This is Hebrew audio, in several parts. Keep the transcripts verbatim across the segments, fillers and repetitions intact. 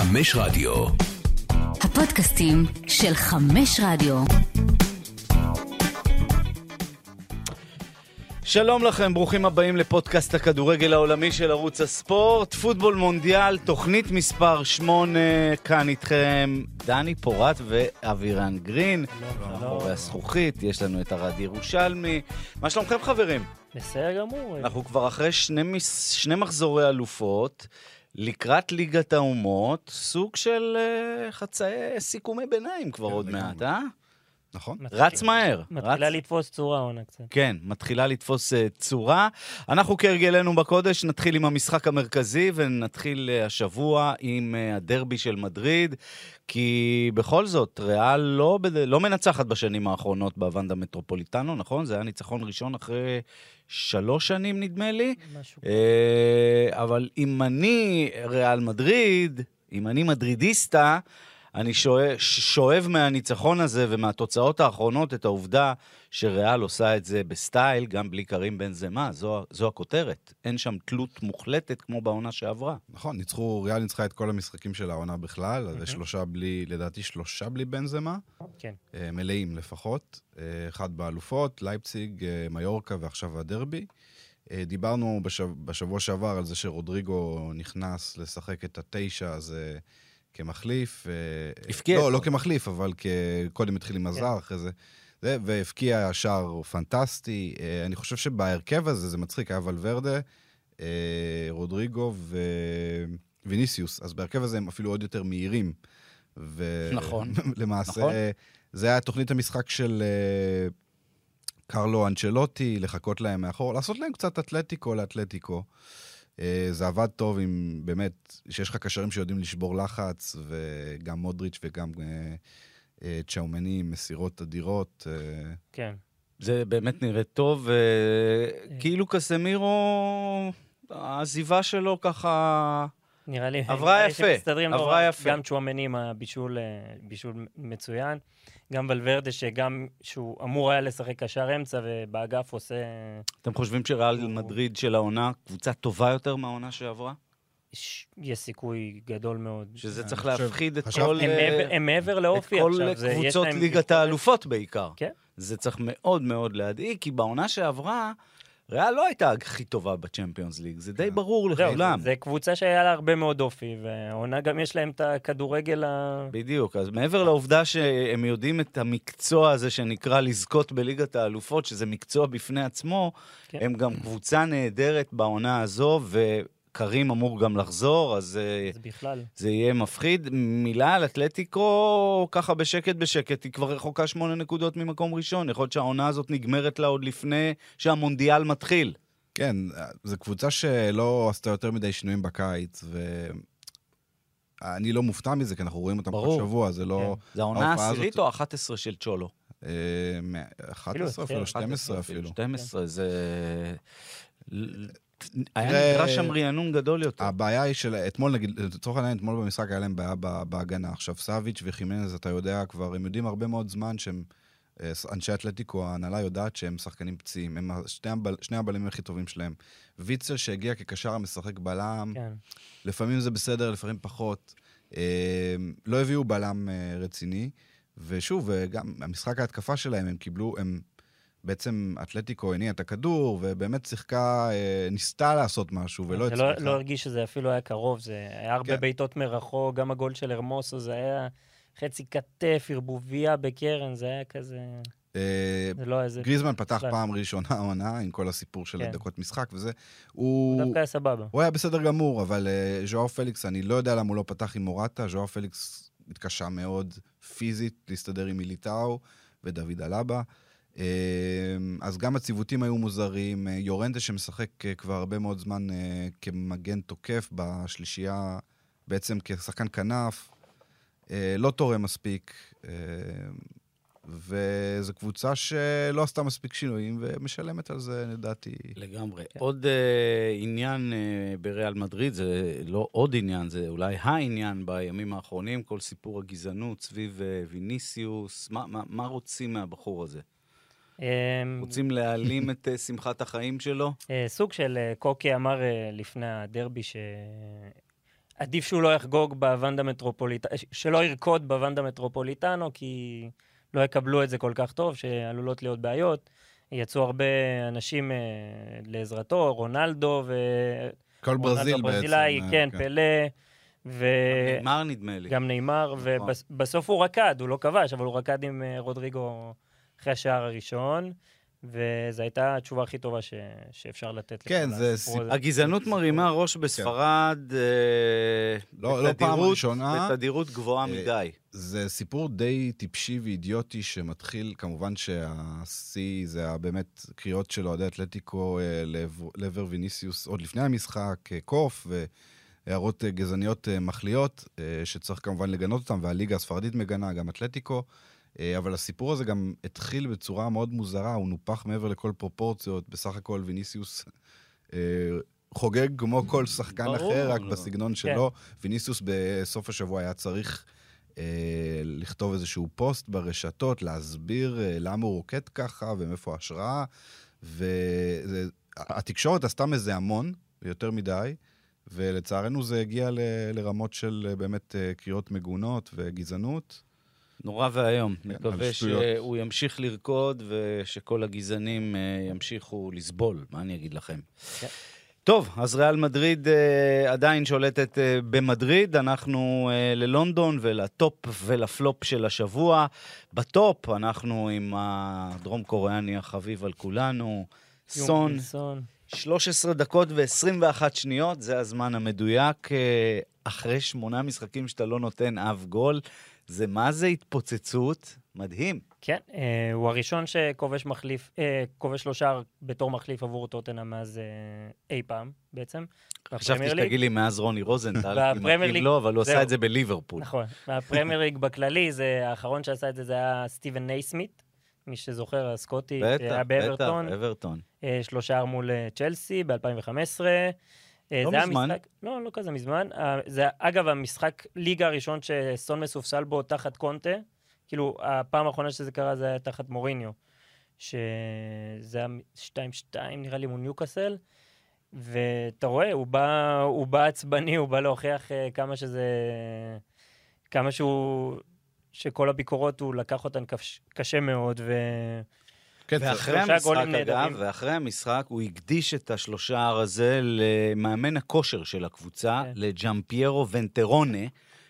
חמש רדיו. הפודקאסטים של חמש רדיו. שלום לכם, ברוכים הבאים לפודקאסט הכדורגל העולמי של ערוץ הספורט, פוטבול מונדיאל, תוכנית מספר שמונה, כאן איתכם דני פורט ואבירן גרין, מאחורי הזכוכית, יש לנו את הרדי ירושלמי. מה שלומכם חברים? בסדר גמור. אנחנו כבר אחרי שני, שני מחזורי אלופות, לקראת ליגת האומות, סוג של uh, חצאי סיכומי ביניים כבר עוד מעט, אה? נכון. רץ מהר. מתחילה לתפוס צורה עונה קצת. כן, מתחילה לתפוס צורה. אנחנו כרגלנו בקודש, נתחיל עם המשחק המרכזי, ונתחיל השבוע עם הדרבי של מדריד, כי בכל זאת, ריאל לא, לא מנצחת בשנים האחרונות בוונדה מטרופוליטנו, נכון? זה היה ניצחון ראשון אחרי שלוש שנים, נדמה לי. משהו. אבל אם אני ריאל מדריד, אם אני מדרידיסטה, אני שואב, שואב מהניצחון הזה ומהתוצאות האחרונות את העובדה שריאל עושה את זה בסטייל, גם בלי קרים בן זמה, זו, זו הכותרת. אין שם תלות מוחלטת כמו בעונה שעברה. נכון, ניצחו, ריאל ניצחה את כל המשחקים של העונה בכלל, אז יש שלושה בלי, לדעתי שלושה בלי בן זמה, כן. מלאים לפחות, אחד באלופות, לייפציג, מיורקה ועכשיו הדרבי. דיברנו בשב, בשבוע שעבר על זה שרודריגו נכנס לשחק את התשע, אז כמחליף, לא, לא כמחליף, אבל קודם התחיל עם הזר, אחרי זה, והפקיע השער פנטסטי. אני חושב שבהרכב הזה, זה מצחיק, היה ולוורדה, רודריגו וויניסיוס, אז בהרכב הזה הם אפילו עוד יותר מהירים. נכון. למעשה, זה היה תוכנית המשחק של קרלו אנצ'לוטי, לחכות להם מאחור, לעשות להם קצת אתלטיקו לאתלטיקו. זה עבד טוב עם, באמת, שיש לך קשרים שיודעים לשבור לחץ, וגם מודריץ' וגם צ'אומני, מסירות אדירות. כן. זה באמת נראה טוב, כאילו קסמירו, הזיבה שלו ככה נראה לי, עברה יפה, עברה יפה. גם צ'אומני עם הבישול מצוין, גם ולוורדה שגם שהוא אמור היה לשחק קשר אמצע ובאגף עושה. אתם חושבים שריאל מדריד של העונה קבוצה טובה יותר מהעונה שעברה? יש סיכוי גדול מאוד. שזה צריך להפחיד את כל הם מעבר לאופי עכשיו. את כל קבוצות ליגת האלופות בעיקר. זה צריך מאוד מאוד להדאיג, כי בעונה שעברה ריאל לא הייתה הכי טובה בצ'מפיונס ליג, זה די ברור לכולם. זה קבוצה שהיה לה הרבה מאוד אופי, והעונה גם יש להם את הכדורגל ה... בדיוק, אז מעבר לעובדה שהם יודעים את המקצוע הזה שנקרא לזכות בליגת האלופות, שזה מקצוע בפני עצמו, הם גם קבוצה נהדרת בעונה הזו, וקרים אמור גם לחזור, אז זה יהיה מפחיד. מילה על אתלטיקו, ככה בשקט בשקט, היא כבר רחוקה שמונה נקודות ממקום ראשון, יכול להיות שהעונה הזאת נגמרת לה עוד לפני שהמונדיאל מתחיל. כן, זו קבוצה שלא עשתה יותר מדי שינויים בקיץ, ואני לא מופתע מזה, כי אנחנו רואים אותם כל שבוע, זה לא... זה העונה העשירית או אחת עשרה של צ'ולו? אחת עשרה או שתים עשרה אפילו. שתים עשרה זה... היה נקרא שם רענון גדול יותר. הבעיה היא של... אתמול, נגיד, לצורך העניין, אתמול במשחק היה להם בעיה בהגנה. עכשיו, סאביץ' וחימנז, אתה יודע כבר, הם יודעים הרבה מאוד זמן שהם... אנשי אתלטיקו, ההנהלה יודעת שהם שחקנים פציעים. הם שני הבלמים הכי טובים שלהם. ויצר שהגיע כקשר המשחק בלם, לפעמים זה בסדר, לפעמים פחות. לא הביאו בלם רציני. ושוב, גם המשחק ההתקפה שלהם, הם קיבלו... בעצם אתלטיקו הניע את הכדור, ובאמת שיחקה, ניסתה לעשות משהו, ולא הצליחה. זה לא הרגיש שזה אפילו היה קרוב, זה היה הרבה בעיטות מרחוק, גם הגול של הרמוסו, זה היה חצי כתף, ערבוביה בקרן, זה היה כזה... גריזמן פתח פעם ראשונה עונה, עם כל הסיפור של הדקות משחק, וזה... הוא דווקא היה סבבה. הוא היה בסדר גמור, אבל ז'ואו פליקס, אני לא יודע למה הוא לא פתח עם מורטה, ז'ואו פליקס התקשה מאוד פיזית להסתדר עם מיליטאו ודוד אלאבה. אז גם הציוותים היו מוזרים, יורנטה שמשחק כבר הרבה מאוד זמן כמגן תוקף בשלישייה, בעצם כשחקן כנף, לא תורם מספיק, וזו קבוצה שלא עשתה מספיק שינויים, ומשלמת על זה, לדעתי. לגמרי. עוד עניין בריאל מדריד, זה לא עוד עניין, זה אולי העניין בימים האחרונים, כל סיפור הגזענות סביב ויניסיוס, מה רוצים מהבחור הזה? רוצים להעלים את שמחת החיים שלו? סוג של קוקי אמר לפני הדרבי ש... עדיף שהוא לא יחגוג בוונדה מטרופוליטנו, שלא ירקוד בוונדה מטרופוליטנו, כי לא יקבלו את זה כל כך טוב, שעלולות להיות בעיות. יצאו הרבה אנשים לעזרתו, רונלדו ו... כל ברזיל בעצם. כן, פלא. ונאמר נדמה לי. גם נאמר, ובסוף הוא רקד, הוא לא כבש, אבל הוא רקד עם רודריגו אחרי השער הראשון, וזו הייתה התשובה הכי טובה ש... שאפשר לתת. כן, זה... הגזענות מרימה ראש בספרד בתדירות גבוהה מדי. זה סיפור די טיפשי ואידיוטי שמתחיל, כמובן שהסי זה באמת קריאות של אוהדי אתלטיקו לעבר ויניסיוס עוד לפני המשחק, קוף והערות גזעניות מחליות, שצריך כמובן לגנות אותם, והליגה הספרדית מגנה, גם אתלטיקו, אבל הסיפור הזה גם התחיל בצורה מאוד מוזרה, הוא נופח מעבר לכל פרופורציות, בסך הכל ויניסיוס חוגג כמו כל שחקן אחר, רק בסגנון שלו. ויניסיוס בסוף השבוע היה צריך לכתוב איזשהו פוסט ברשתות, להסביר למה הוא רוקט ככה ומאיפה ההשראה, והתקשורת עשתה מזה המון, יותר מדי, ולצערנו זה הגיע לרמות של באמת קריאות מגונות וגזענות. נורא והיום, מקווה שהוא ימשיך לרקוד ושכל הגזענים ימשיכו לסבול, מה אני אגיד לכם. טוב, אז ריאל מדריד עדיין שולטת במדריד, אנחנו ללונדון ולטופ ולפלופ של השבוע. בטופ אנחנו עם הדרום קוריאני החביב על כולנו, סון, שלוש עשרה דקות ועשרים ואחת שניות, זה הזמן המדויק, אחרי שמונה משחקים שאתה לא נותן אף גול, זה מה זה התפוצצות? מדהים. כן, אה, הוא הראשון שכובש מחליף, אה, כובש לו שער בתור מחליף עבור טוטנהאם מאז אה, אי פעם בעצם. חשבתי שתגיד לי מאז רוני רוזנטל, אם מתאים לו, אבל הוא עשה את זה בליברפול. נכון, והפרמייר ליג בכללי, זה, האחרון שעשה את זה, זה היה סטיבן נייסמית, מי שזוכר, הסקוטי, היה באברטון. אה, שלו שער מול צ'לסי ב-אלפיים וחמש עשרה, לא מזמן. לא, לא כזה מזמן. זה, אגב, המשחק ליגה הראשון שסון מסופסל בו תחת קונטה, כאילו, הפעם האחרונה שזה קרה זה היה תחת מוריניו, שזה היה שתיים שתיים, נראה לי, מול ניוקאסל, ואתה רואה, הוא בא, הוא בא עצבני, הוא בא להוכיח כמה שזה, כמה שהוא, שכל הביקורות הוא לקח אותן קשה מאוד, ו... ואחרי המשחק, אגב, ואחרי המשחק הוא הקדיש את השלושה הזה למאמן הכושר של הקבוצה, לג'אמפיירו ונטרונה,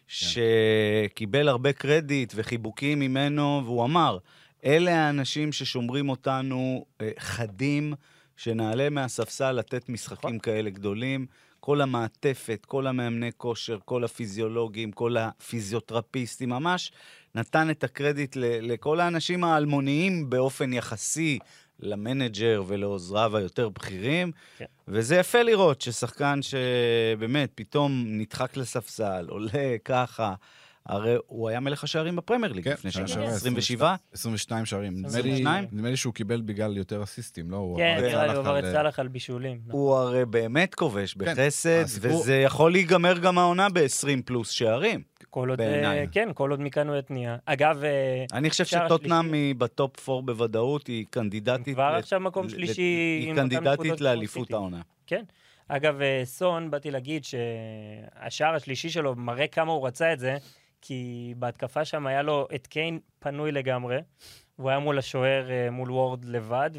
שקיבל הרבה קרדיט וחיבוקים ממנו, והוא אמר, אלה האנשים ששומרים אותנו חדים, שנעלה מהספסל לתת משחקים כאלה גדולים, כל המעטפת, כל המאמני כושר, כל הפיזיולוגים, כל הפיזיותרפיסטים, ממש נתן את הקרדיט לכל האנשים האלמוניים באופן יחסי למנג'ר ולעוזריו היותר בכירים, וזה יפה לראות ששחקן שבאמת פתאום נדחק לספסל, עולה ככה, הרי הוא היה מלך השערים בפרמייר ליג לפני שנה, עשרים ושבע? עשרים ושתיים שערים. נדמה לי שהוא קיבל בגלל יותר אסיסטים, לא? כן, הוא עבר את סלח על בישולים. הוא הרי באמת כובש בחסד, וזה יכול להיגמר גם העונה ב-עשרים פלוס שערים. כן, כל עוד מכאן הוא יתניע. אגב... אני חושב שטוטנהאם היא בטופ פור בוודאות, היא קנדידטית... כבר עכשיו מקום שלישי... היא קנדידטית לאליפות העונה. כן. אגב, סון, באתי להגיד שהשער השלישי שלו מראה כמה הוא רצה את זה, כי בהתקפה שם היה לו את קיין פנוי לגמרי, והוא היה מול השוער, מול וורד לבד,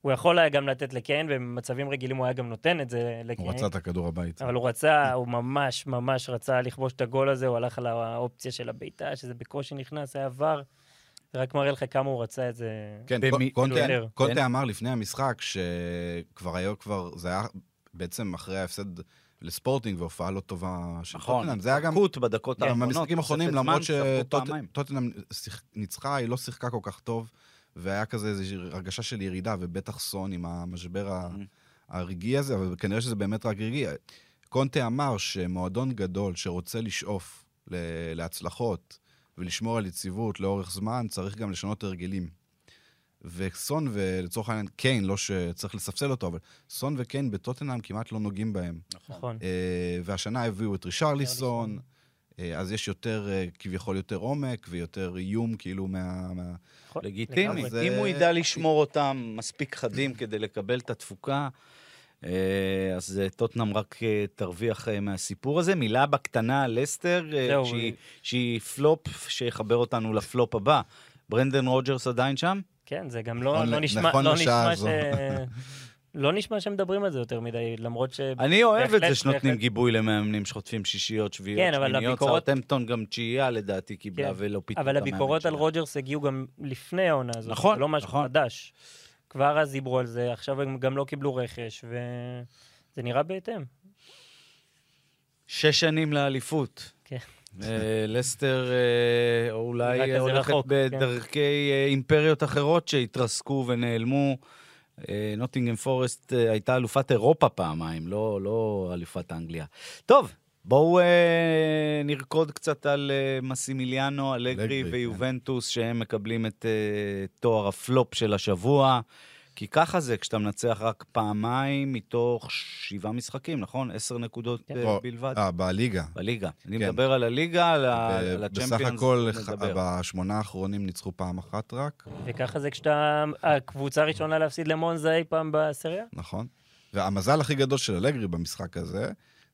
והוא יכול היה גם לתת לקיין, ובמצבים רגילים הוא היה גם נותן את זה לקיין. הוא רצה את הכדור הבית. אבל הוא רצה, הוא ממש ממש רצה לכבוש את הגול הזה, הוא הלך על האופציה של הביתה, שזה בקושי נכנס, היה עבר, רק מראה לך כמה הוא רצה את זה. כן, קונטה אמר לפני המשחק, שכבר היה, זה היה בעצם אחרי ההפסד, לספורטינג והופעה לא טובה של טוטנהאם. זה היה גם... קוט בדקות האחרונות. במשחקים האחרונים, למרות שטוטנהאם ניצחה, היא לא שיחקה כל כך טוב, והיה כזה איזושהי הרגשה של ירידה, ובטח סון עם המשבר הרגעי הזה, אבל כנראה שזה באמת רק רגעי. קונטה אמר שמועדון גדול שרוצה לשאוף להצלחות, ולשמור על יציבות לאורך זמן, צריך גם לשנות הרגלים. וסון ולצורך העניין קיין, לא שצריך לספסל אותו, אבל סון וקיין בטוטנהאם כמעט לא נוגעים בהם. נכון. והשנה הביאו את רישרליסון, אז יש יותר, כביכול יותר עומק ויותר איום כאילו מה... לגיטימי. אם הוא ידע לשמור אותם מספיק חדים כדי לקבל את התפוקה, אז טוטנהאם רק תרוויח מהסיפור הזה. מילה בקטנה על לסטר, שהיא פלופ, שיחבר אותנו לפלופ הבא. ברנדן רוג'רס עדיין שם? כן, זה גם לא נשמע ש... לא נשמע שמדברים על זה יותר מדי, למרות ש... אני אוהב את זה שנותנים גיבוי למאמנים שחוטפים שישיות, שביעיות, שמיניות, סאוטהמפטון גם צ'ייה לדעתי קיבלה ולא פיתו. אבל הביקורות על רוג'רס הגיעו גם לפני העונה הזאת, זה לא משהו חדש. כבר אז דיברו על זה, עכשיו הם גם לא קיבלו רכש, וזה נראה בהתאם. שש שנים לאליפות. כן. לסטר אולי הולכת בדרכי אימפריות אחרות שהתרסקו ונעלמו. נוטינגהאם פורסט הייתה אלופת אירופה פעמיים, לא, לא אלופת אנגליה. טוב, בואו uh, נרקוד קצת על uh, מסימיליאנו, אלגרי ויובנטוס, yeah. שהם מקבלים את uh, תואר הפלופ של השבוע, כי ככה זה, כשאתה מנצח רק פעמיים מתוך שבעה משחקים, נכון? עשר נקודות yeah. uh, בלבד. אה, בליגה. בליגה. אני כן. מדבר על הליגה, על הצ'מפיונס. בסך הכל, בשמונה האחרונים ניצחו פעם אחת רק. וככה זה כשאתה, הקבוצה הראשונה להפסיד למונזה אי פעם בסריה. נכון. והמזל הכי גדול של אלגרי במשחק הזה,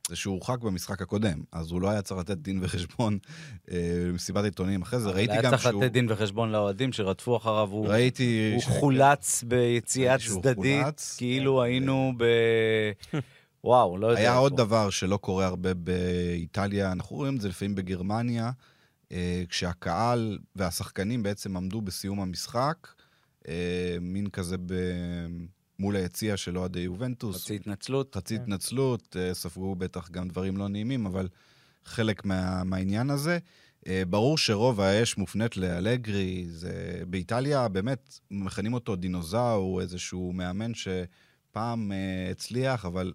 זה שהוא הורחק במשחק הקודם, אז הוא לא היה צריך לתת דין וחשבון למסיבת עיתונים. אחרי זה ראיתי גם שהוא... היה צריך לתת דין וחשבון לאוהדים שרדפו אחריו, הוא חולץ ביציאת צדדית, כאילו היינו ב... וואו, לא יודע. היה עוד דבר שלא קורה הרבה באיטליה, אנחנו רואים את זה לפעמים בגרמניה, כשהקהל והשחקנים בעצם עמדו בסיום המשחק, מין כזה ב... מול היציאה של אוהדי יובנטוס. חצי התנצלות. חצי התנצלות, ספגו בטח גם דברים לא נעימים, אבל חלק מה, מהעניין הזה. ברור שרוב האש מופנית לאלגרי, זה באיטליה באמת מכנים אותו דינוזאור, איזשהו מאמן שפעם הצליח, אבל...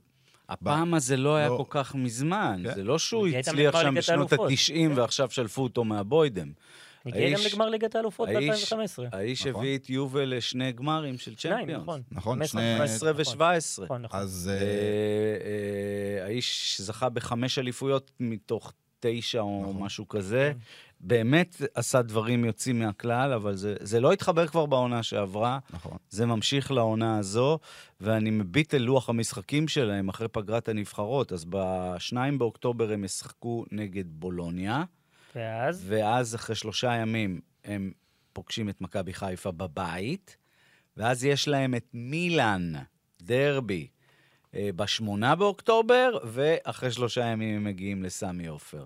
הפעם הזה לא היה כל כך מזמן, זה לא שהוא הצליח שם בשנות ה-תשעים ועכשיו שלפו אותו מהבוידם. הגיע גם לגמר ליגת האלופות ב-אלפיים וחמש עשרה. האיש הביא את יובל לשני גמרים של צ'מפיונס. נכון, חמש עשרה ושבע עשרה. אז האיש זכה בחמש אליפויות מתוך תשע או משהו כזה. באמת עשה דברים יוצאים מהכלל, אבל זה לא התחבר כבר בעונה שעברה. זה ממשיך לעונה הזו, ואני מביט אל לוח המשחקים שלהם אחרי פגרת הנבחרות. אז בשניים באוקטובר הם ישחקו נגד בולוניה, ואז? ואז אחרי שלושה ימים הם פוגשים את מכבי חיפה בבית, ואז יש להם את מילאן, דרבי, בשמונה באוקטובר, ואחרי שלושה ימים הם מגיעים לסמי עופר.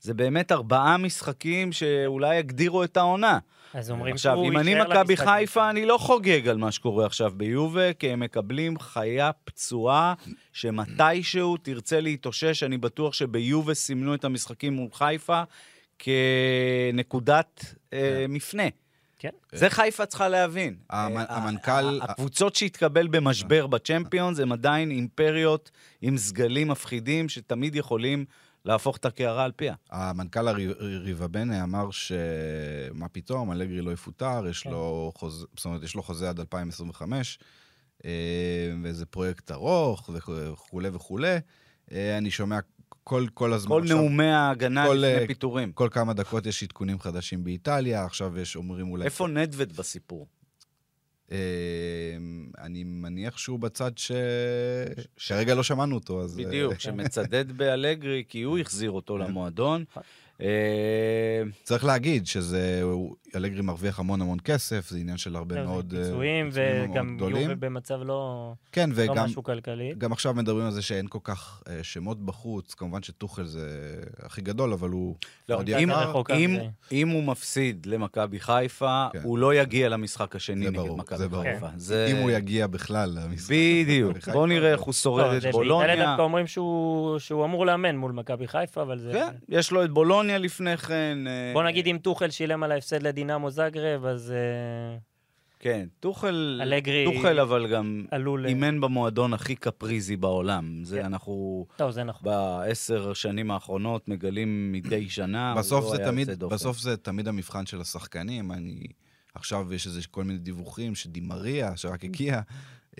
זה באמת ארבעה משחקים שאולי יגדירו את העונה. אז אומרים עכשיו, אם אני מכבי חיפה, אני לא חוגג על מה שקורה עכשיו ביובה, כי הם מקבלים חיה פצועה, שמתישהו תרצה להתאושש, אני בטוח שביובה סימנו את המשחקים מול חיפה, כנקודת מפנה. זה חיפה צריכה להבין. הקבוצות שהתקבל במשבר בצ'מפיונס, הם עדיין אימפריות עם סגלים מפחידים, שתמיד יכולים להפוך את הקערה על פיה. המנכ"ל הריבבני אמר שמה פתאום, אלגרי לא יפוטר, יש לו חוזה, זאת אומרת, יש לו חוזה עד אלפיים עשרים וחמש, וזה פרויקט ארוך, וכולי וכולי. אני שומע כל, כל הזמן... כל נאומי ההגנה לפני פיתורים. כל כמה דקות יש עדכונים חדשים באיטליה, עכשיו יש אומרים אולי... איפה נדווד בסיפור? אני מניח שהוא בצד שרגע לא שמענו אותו. בדיוק, שמצדד באלגרי, כי הוא החזיר אותו למועדון. צריך להגיד שזה, אלגרי מרוויח המון המון כסף, זה עניין של הרבה מאוד פיצויים, וגם יובה במצב לא משהו כלכלי. גם עכשיו מדברים על זה שאין כל כך שמות בחוץ, כמובן שטוחל זה הכי גדול, אבל הוא... אם הוא מפסיד למכבי חיפה, הוא לא יגיע למשחק השני נגד מכבי חיפה. אם הוא יגיע בכלל למשחק. בדיוק, בוא נראה איך הוא שורד את בולוניה. זה דווקא אומרים שהוא אמור לאמן מול מכבי חיפה, אבל זה... יש לו את בולוניה לפני כן. בוא נגיד, אם טוחל שילם על ההפסד לדינמו זאגרב, אז... כן, טוחל... אלגרי... טוחל, אבל גם אימן במועדון הכי קפריזי בעולם. זה אנחנו... טוב, זה נכון. בעשר שנים האחרונות מגלים מדי שנה. בסוף זה תמיד המבחן של השחקנים. אני... עכשיו יש איזה כל מיני דיווחים שדימריה, שרק הגיע,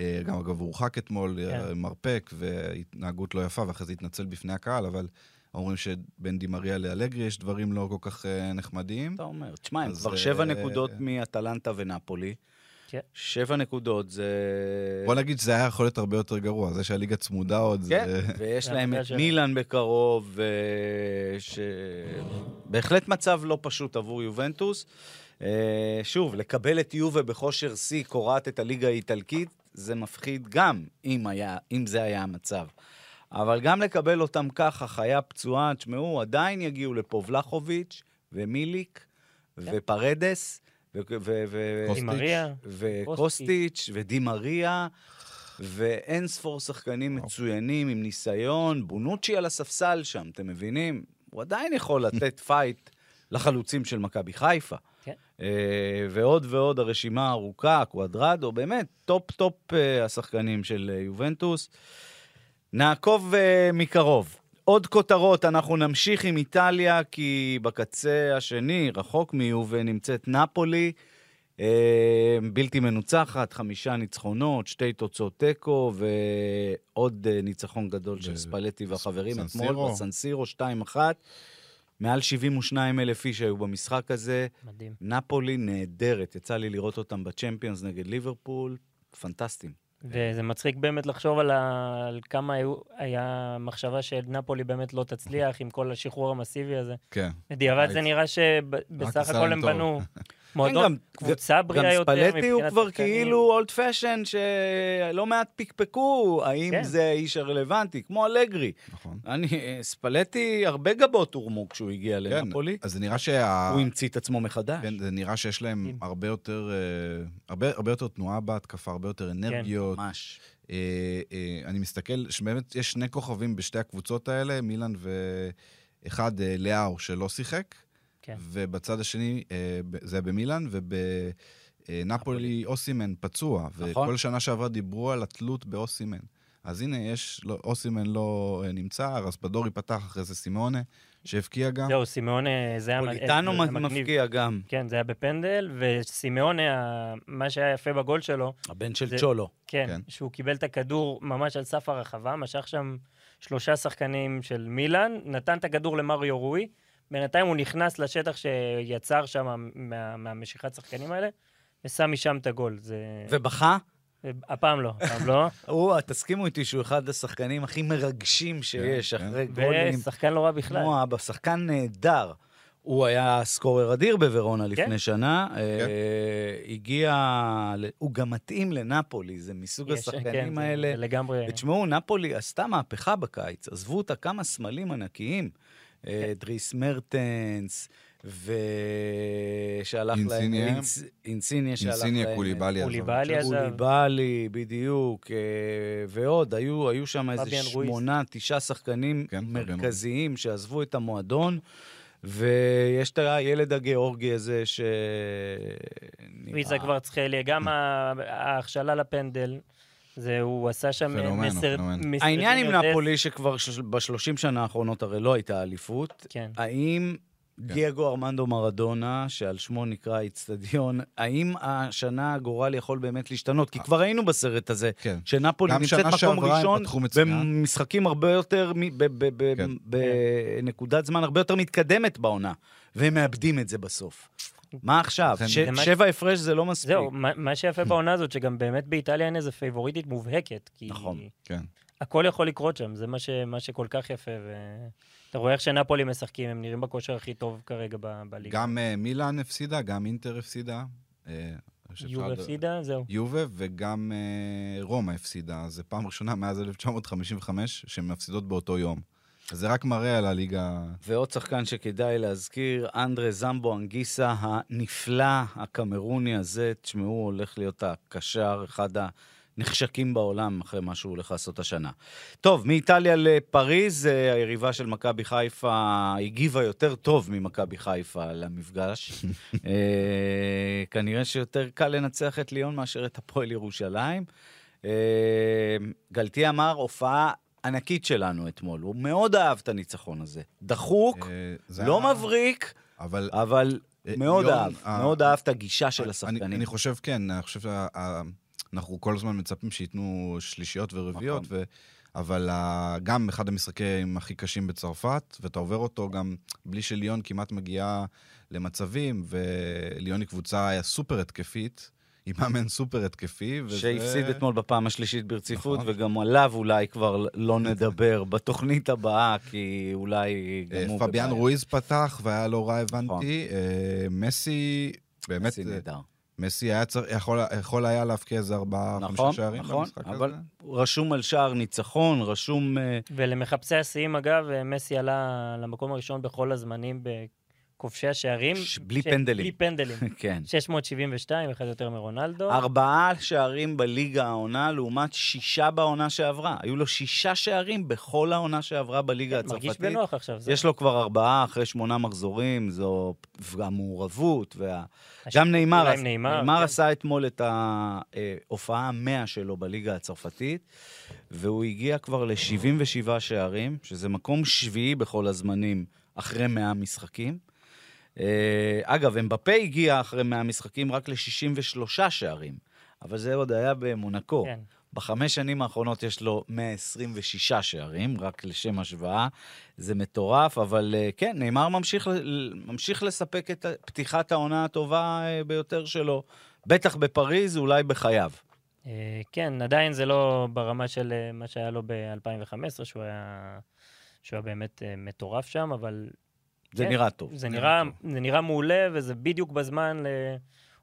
גם אגב הורחק אתמול, מרפק, והתנהגות לא יפה, ואחרי זה התנצל בפני הקהל, אבל... אומרים שבין דימריה לאלגרי יש דברים לא כל כך נחמדים. אתה אומר, תשמע, הם כבר שבע נקודות מאטלנטה ונאפולי. שבע נקודות, זה... בוא נגיד שזה היה יכול להיות הרבה יותר גרוע, זה שהליגה צמודה עוד. כן, ויש להם את מילאן בקרוב, בהחלט מצב לא פשוט עבור יובנטוס. שוב, לקבל את יובה בחושר C, קוראת את הליגה האיטלקית, זה מפחיד גם, אם זה היה המצב. אבל גם לקבל אותם ככה, חיה פצועה, תשמעו, עדיין יגיעו לפובלחוביץ' ומיליק ופרדס, וקוסטיץ' ודי מריה, ואין ספור שחקנים מצוינים עם ניסיון, בונוצ'י על הספסל שם, אתם מבינים? הוא עדיין יכול לתת פייט לחלוצים של מכבי חיפה. ועוד ועוד הרשימה הארוכה, קואדרדו, באמת, טופ טופ השחקנים של יובנטוס. נעקוב מקרוב. עוד כותרות, אנחנו נמשיך עם איטליה, כי בקצה השני, רחוק מיובה, נמצאת נפולי, אה, בלתי מנוצחת, חמישה ניצחונות, שתי תוצאות תיקו, ועוד אה, ניצחון גדול של ספלטי והחברים, אתמול בסנסירו, שתיים אחת, מעל שבעים ושניים אלף איש היו במשחק הזה. מדהים. נפולי נהדרת, יצא לי לראות אותם בצ'מפיונס נגד ליברפול, פנטסטיים. וזה מצחיק באמת לחשוב על, ה... על כמה היה מחשבה שנפולי באמת לא תצליח עם כל השחרור המסיבי הזה. כן. בדיעבד זה נראה שבסך הכל הם בנו מועדון קבוצה בריאה יותר. גם ספלטי הוא כבר כאילו אולד פשן שלא מעט פיקפקו האם זה האיש הרלוונטי, כמו אלגרי. נכון. ספלטי הרבה גבות הורמו כשהוא הגיע לנפולי. אז זה נראה שה... הוא המציא את עצמו מחדש. זה נראה שיש להם הרבה יותר תנועה בהתקפה, הרבה יותר אנרגיות. ממש. אני מסתכל, שבאמת יש שני כוכבים בשתי הקבוצות האלה, מילאן ואחד לאו שלא שיחק, ובצד השני זה היה במילאן, ובנפולי אוסימן פצוע, וכל שנה שעברה דיברו על התלות באוסימן. אז הנה יש, אוסימן לא נמצא, רספדורי פתח אחרי זה סימאונה, שהפקיע גם. זהו, סימאונה זה היה... פוליטאנו מפקיע גם. כן, זה היה בפנדל, וסימאונה, מה שהיה יפה בגול שלו... הבן של צ'ולו. כן, שהוא קיבל את הכדור ממש על סף הרחבה, משך שם שלושה שחקנים של מילאן, נתן את הכדור למריו רוי, בינתיים הוא נכנס לשטח שיצר שם מהמשיכת שחקנים האלה, ושם משם את הגול. ובכה? הפעם לא, הפעם לא. הוא, תסכימו איתי שהוא אחד השחקנים הכי מרגשים שיש אחרי גולים. שחקן לא רע בכלל. כמו אבא, שחקן נהדר. הוא היה סקורר אדיר בוורונה לפני שנה. הגיע, הוא גם מתאים לנפולי, זה מסוג השחקנים האלה. לגמרי. ותשמעו, נפולי עשתה מהפכה בקיץ, עזבו אותה כמה סמלים ענקיים. דריס מרטנס, ושהלך להם אינציניה, אינציניה קוליבלי בדיוק, ועוד היו שם איזה שמונה תשעה שחקנים מרכזיים שעזבו את המועדון, ויש את הילד הגיאורגי הזה ויזה כבר צחלי, גם ההכשלה לפנדל הוא עשה שם מסר... העניין עם נפולי שכבר בשלושים שנה האחרונות הרי לא הייתה אליפות, האם דייגו ארמנדו מרדונה, שעל שמו נקרא איצטדיון, האם השנה הגורל יכול באמת להשתנות? כי כבר היינו בסרט הזה, שנפולי נמצאת מקום ראשון, במשחקים הרבה יותר, בנקודת זמן הרבה יותר מתקדמת בעונה, והם מאבדים את זה בסוף. מה עכשיו? שבע הפרש זה לא מספיק. זהו, מה שיפה בעונה הזאת, שגם באמת באיטליה אין איזה פייבוריטית מובהקת, כי הכל יכול לקרות שם, זה מה שכל כך יפה, אתה רואה איך שנפולי משחקים, הם נראים בכושר הכי טוב כרגע בליגה. גם מילאן הפסידה, גם אינטר הפסידה. יובה הפסידה, זהו. יובה וגם רומא הפסידה, זה פעם ראשונה מאז אלף תשע מאות חמישים וחמש, שהן מפסידות באותו יום. זה רק מראה על הליגה... ועוד שחקן שכדאי להזכיר, אנדרה זמבו אנגיסה, הנפלא הקמרוני הזה, תשמעו, הולך להיות הקשר, אחד הנחשקים בעולם אחרי מה שהוא הולך לעשות השנה. טוב, מאיטליה לפריז, היריבה של מכבי חיפה הגיבה יותר טוב ממכבי חיפה למפגש. כנראה שיותר קל לנצח את ליון מאשר את הפועל ירושלים. גלתי אמר, הופעה... ענקית שלנו אתמול, הוא מאוד אהב את הניצחון הזה, דחוק, לא מבריק, אבל מאוד אהב, מאוד אהב את הגישה של השחקנים. אני חושב, כן, אני חושב שאנחנו כל הזמן מצפים שייתנו שלישיות ורביעיות, אבל גם אחד המשחקים הכי קשים בצרפת, ואתה עובר אותו גם בלי שליון כמעט מגיעה למצבים, וליון היא קבוצה סופר התקפית, עם מאמן סופר התקפי. וזה... שהפסיד אתמול בפעם השלישית ברציפות, נכון. וגם עליו אולי כבר לא נדבר בתוכנית הבאה, כי אולי גם הוא... פביאן בבית. רויז פתח, והיה לא רע, הבנתי. נכון. אה, מסי, באמת... מסי נהדר. מסי היה צר... יכול... יכול היה להפקיע איזה ארבעה, נכון, חמישה שערים נכון, במשחק הזה. אבל רשום על שער ניצחון, רשום... ולמחפשי השיאים, אגב, מסי עלה למקום הראשון בכל הזמנים ב... כובשי השערים. ש... בלי ש... פנדלים. בלי פנדלים. כן. שש מאות שבעים ושתיים, אחד יותר מרונלדו. ארבעה שערים בליגה העונה, לעומת שישה בעונה שעברה. היו לו שישה שערים בכל העונה שעברה בליגה הצרפתית. מרגיש בנוח עכשיו. זה. יש לו כבר ארבעה אחרי שמונה מחזורים, זו המעורבות. וה... הש... גם נאמר, עש... נאמר, נאמר כן. עשה אתמול את ההופעה המאה שלו בליגה הצרפתית, והוא הגיע כבר ל-שבעים ושבעה שערים, שזה מקום שביעי בכל הזמנים אחרי מאה משחקים. אגב, אמבפה הגיע אחרי מהמשחקים רק ל-שישים ושלושה שערים, אבל זה עוד היה במונקו. כן. בחמש שנים האחרונות יש לו מאה עשרים ושישה שערים, רק לשם השוואה. זה מטורף, אבל כן, נאמר ממשיך, ממשיך לספק את פתיחת העונה הטובה ביותר שלו, בטח בפריז, אולי בחייו. כן, עדיין זה לא ברמה של מה שהיה לו ב-אלפיים וחמש עשרה, שהוא היה, שהוא היה באמת מטורף שם, אבל... זה נראה טוב. זה נראה, זה נראה מעולה, וזה בדיוק בזמן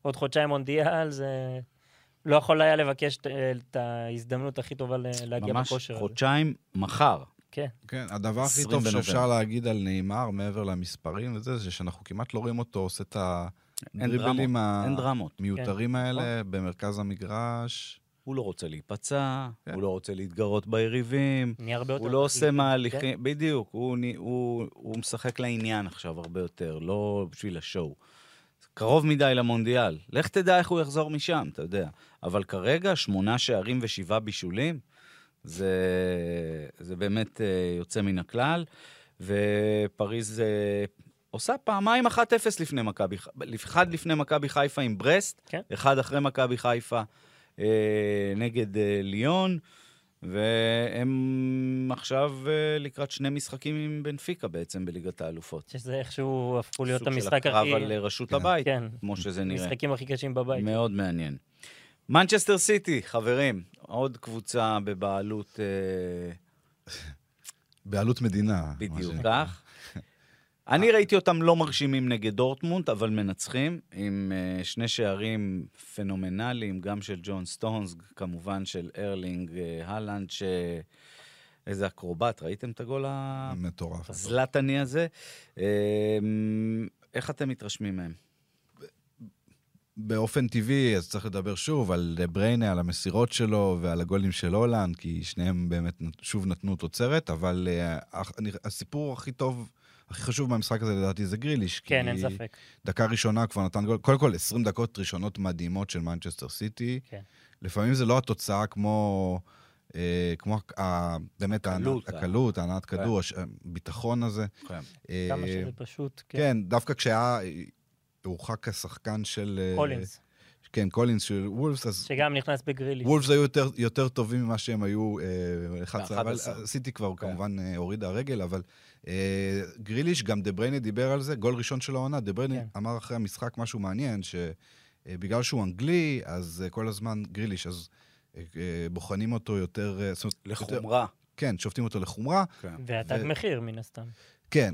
לעוד חודשיים מונדיאל, זה לא יכול היה לבקש את ההזדמנות הכי טובה להגיע בכושר. ממש חודשיים מחר. כן. כן, הדבר הכי טוב שאפשר להגיד על נאמר, מעבר למספרים וזה, זה שאנחנו כמעט לא רואים אותו, עושה את הדריבלים המיותרים האלה במרכז המגרש. הוא לא רוצה להיפצע, כן. הוא לא רוצה להתגרות ביריבים, הוא לא עושה מהליכים, כן? בדיוק, הוא, הוא, הוא משחק לעניין עכשיו הרבה יותר, לא בשביל השואו. קרוב מדי למונדיאל, לך תדע איך הוא יחזור משם, אתה יודע. אבל כרגע, שמונה שערים ושבעה בישולים, זה, זה באמת יוצא מן הכלל, ופריז עושה פעמיים אחת אפס לפני מכבי, אחד לפני מכבי חיפה עם ברסט, כן? אחד אחרי מכבי חיפה, נגד ליון, והם עכשיו לקראת שני משחקים עם בנפיקה בעצם בליגת האלופות. שזה איכשהו הפכו להיות המשחק הכי... סוג של הקרב על רשות הבית, כמו שזה נראה. משחקים הכי קשים בבית. מאוד מעניין. מנצ'סטר סיטי, חברים, עוד קבוצה בבעלות... בעלות מדינה. בדיוק כך. אני ראיתי אותם לא מרשימים נגד דורטמונד, אבל מנצחים, עם uh, שני שערים פנומנליים, גם של ג'ון סטונס, כמובן של ארלינג הלנד, uh, ש... איזה אקרובט, ראיתם את הגול המטורף. הזלטני הזה? Uh, איך אתם מתרשמים מהם? באופן טבעי, אז צריך לדבר שוב על בריינה, על המסירות שלו ועל הגולים של הולנד, כי שניהם באמת שוב נתנו תוצרת, אבל uh, הסיפור הכי טוב... הכי חשוב מהמשחק הזה לדעתי זה גריליש. כן, אין ספק. דקה ראשונה כבר נתן גול, קודם כל עשרים דקות ראשונות מדהימות של מנצ'סטר סיטי. כן. לפעמים זה לא התוצאה כמו, אה, כמו ה, באמת הקלות, הענת כדור, הביטחון הזה. כן. אה, כמה שזה פשוט. כן, כן דווקא כשהיה הורחק השחקן של... קולינס. כן, קולינס של וולפס. שגם נכנס בגריליש. וולפס היו יותר, יותר טובים ממה שהם היו אה, אחד עשר, אבל סיטי כבר כן. כמובן הוריד הרגל, אבל... גריליש, גם דברייני דיבר על זה, גול ראשון של העונה, דברייני אמר אחרי המשחק משהו מעניין, שבגלל שהוא אנגלי, אז כל הזמן גריליש, אז בוחנים אותו יותר... לחומרה. כן, שופטים אותו לחומרה. והתג מחיר מן הסתם. כן,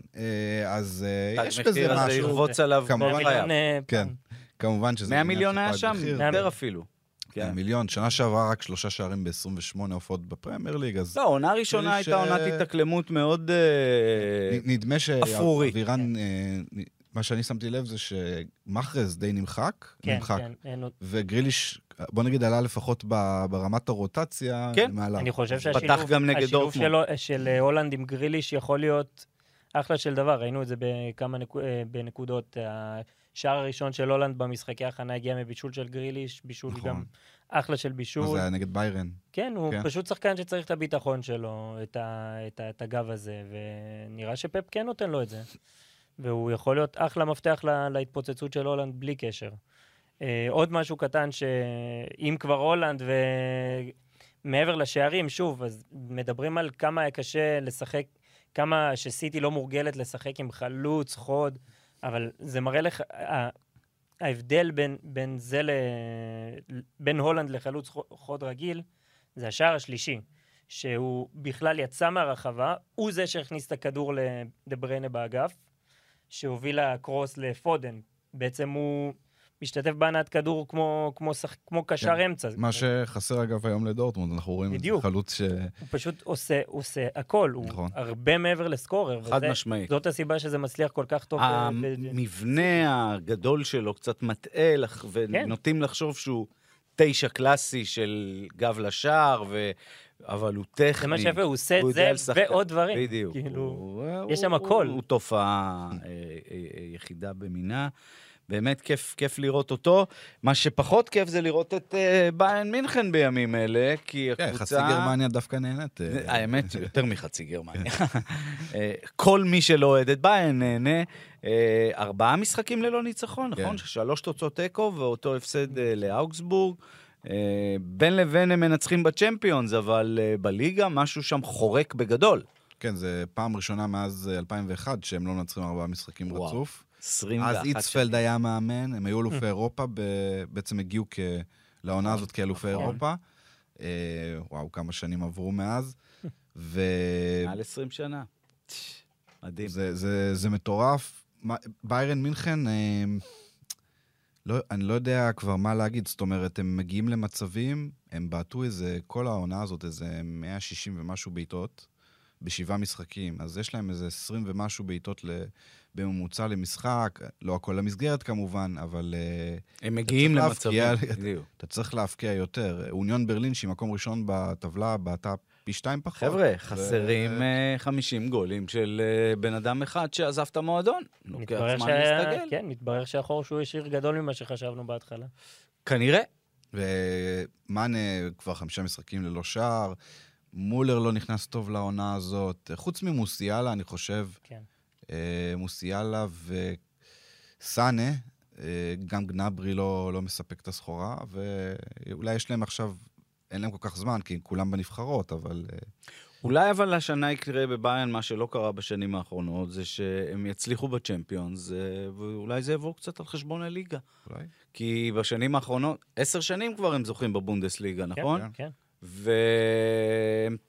אז יש בזה משהו... תג מחיר הזה ירבוץ עליו במחייו. כן, כמובן שזה... מאה מיליון היה שם, יותר אפילו. מיליון, שנה שעברה רק שלושה שערים ב-עשרים ושמונה הופעות בפרמייר ליג, אז... לא, עונה ראשונה הייתה עונת התקלמות מאוד אפורי. נדמה שאווירן, מה שאני שמתי לב זה שמחרז די נמחק, נמחק, וגריליש, בוא נגיד, עלה לפחות ברמת הרוטציה, מעלה. אני חושב שהשילוב של הולנד עם גריליש יכול להיות אחלה של דבר, ראינו את זה בכמה נקודות... שער הראשון של הולנד במשחקי ההכנה הגיע מבישול של גריליש, בישול נכון. גם אחלה של בישול. זה היה נגד ביירן. כן, הוא כן. פשוט שחקן שצריך את הביטחון שלו, את, ה, את, ה, את הגב הזה, ונראה שפפ כן נותן לו את זה. והוא יכול להיות אחלה מפתח לה, להתפוצצות של הולנד בלי קשר. אה, עוד משהו קטן שאם כבר הולנד ומעבר לשערים, שוב, אז מדברים על כמה היה קשה לשחק, כמה שסיטי לא מורגלת לשחק עם חלוץ, חוד, אבל זה מראה לך, ההבדל בין, בין זה ל... בין הולנד לחלוץ חוד רגיל, זה השער השלישי, שהוא בכלל יצא מהרחבה, הוא זה שהכניס את הכדור לדבריינה באגף, שהוביל הקרוס לפודן. בעצם הוא משתתף בהנעת כדור כמו, כמו, שח... כמו קשר כן. אמצע. מה שחסר אגב היום לדורטמונד, אנחנו רואים בדיוק. חלוץ ש... הוא פשוט עושה, עושה הכל, נכון. הוא הרבה מעבר לסקורר. חד וזה, משמעית. זאת הסיבה שזה מצליח כל כך טוב. המבנה הגדול שלו קצת מטעה לך, ונוטים כן. לחשוב שהוא תשע קלאסי של גב לשער, ו... אבל הוא טכני. זה מה שפה, הוא עושה את זה ועוד דברים. בדיוק. יש שם הכל. הוא תופעה יחידה במינה. באמת כיף לראות אותו. מה שפחות כיף זה לראות את ביירן מינכן בימים אלה, כי הקבוצה... חצי גרמניה דווקא נהנית. האמת, יותר מחצי גרמניה. כל מי שלא אוהד את ביירן נהנה. ארבעה משחקים ללא ניצחון, נכון? שלוש תוצאות אקו ואותו הפסד לאוגסבורג. בין לבין הם מנצחים בצ'מפיונס, אבל בליגה משהו שם חורק בגדול. כן, זה פעם ראשונה מאז אלפיים ואחת שהם לא מנצחים ארבעה משחקים רצוף. אז איצפלד היה מאמן, הם היו אלופי אירופה, בעצם הגיעו לעונה הזאת כאלופי אירופה. וואו, כמה שנים עברו מאז. מעל עשרים שנה. מדהים. זה מטורף. ביירן מינכן... לא, אני לא יודע כבר מה להגיד, זאת אומרת, הם מגיעים למצבים, הם בעטו איזה, כל העונה הזאת, איזה מאה ושישים ומשהו בעיטות, בשבעה משחקים, אז יש להם איזה עשרים ומשהו בעיטות בממוצע למשחק, לא הכל למסגרת כמובן, אבל... הם מגיעים למצבים. אתה צריך להפקיע יותר. אוניון ברלין, שהיא מקום ראשון בטבלה, בעטה פי שתיים פחות. חבר'ה, חסרים חמישים גולים של בן אדם אחד שעזב את המועדון. לוקח זמן להסתגל. כן, מתברר שהחור שהוא השאיר גדול ממה שחשבנו בהתחלה. כנראה. ומאנה כבר חמישה משחקים ללא שער, מולר לא נכנס טוב לעונה הזאת, חוץ ממוסיאלה, אני חושב, כן. אה, מוסיאלה וסאנה, אה, גם גנברי לא, לא מספק את הסחורה, ואולי יש להם עכשיו, אין להם כל כך זמן, כי כולם בנבחרות, אבל... אה... אולי אבל השנה יקרה בביירן, מה שלא קרה בשנים האחרונות, זה שהם יצליחו בצ'מפיונס, ואולי זה יעבור קצת על חשבון הליגה. אולי? כי בשנים האחרונות, עשר שנים כבר הם זוכים בבונדס ליגה, נכון? כן, כן.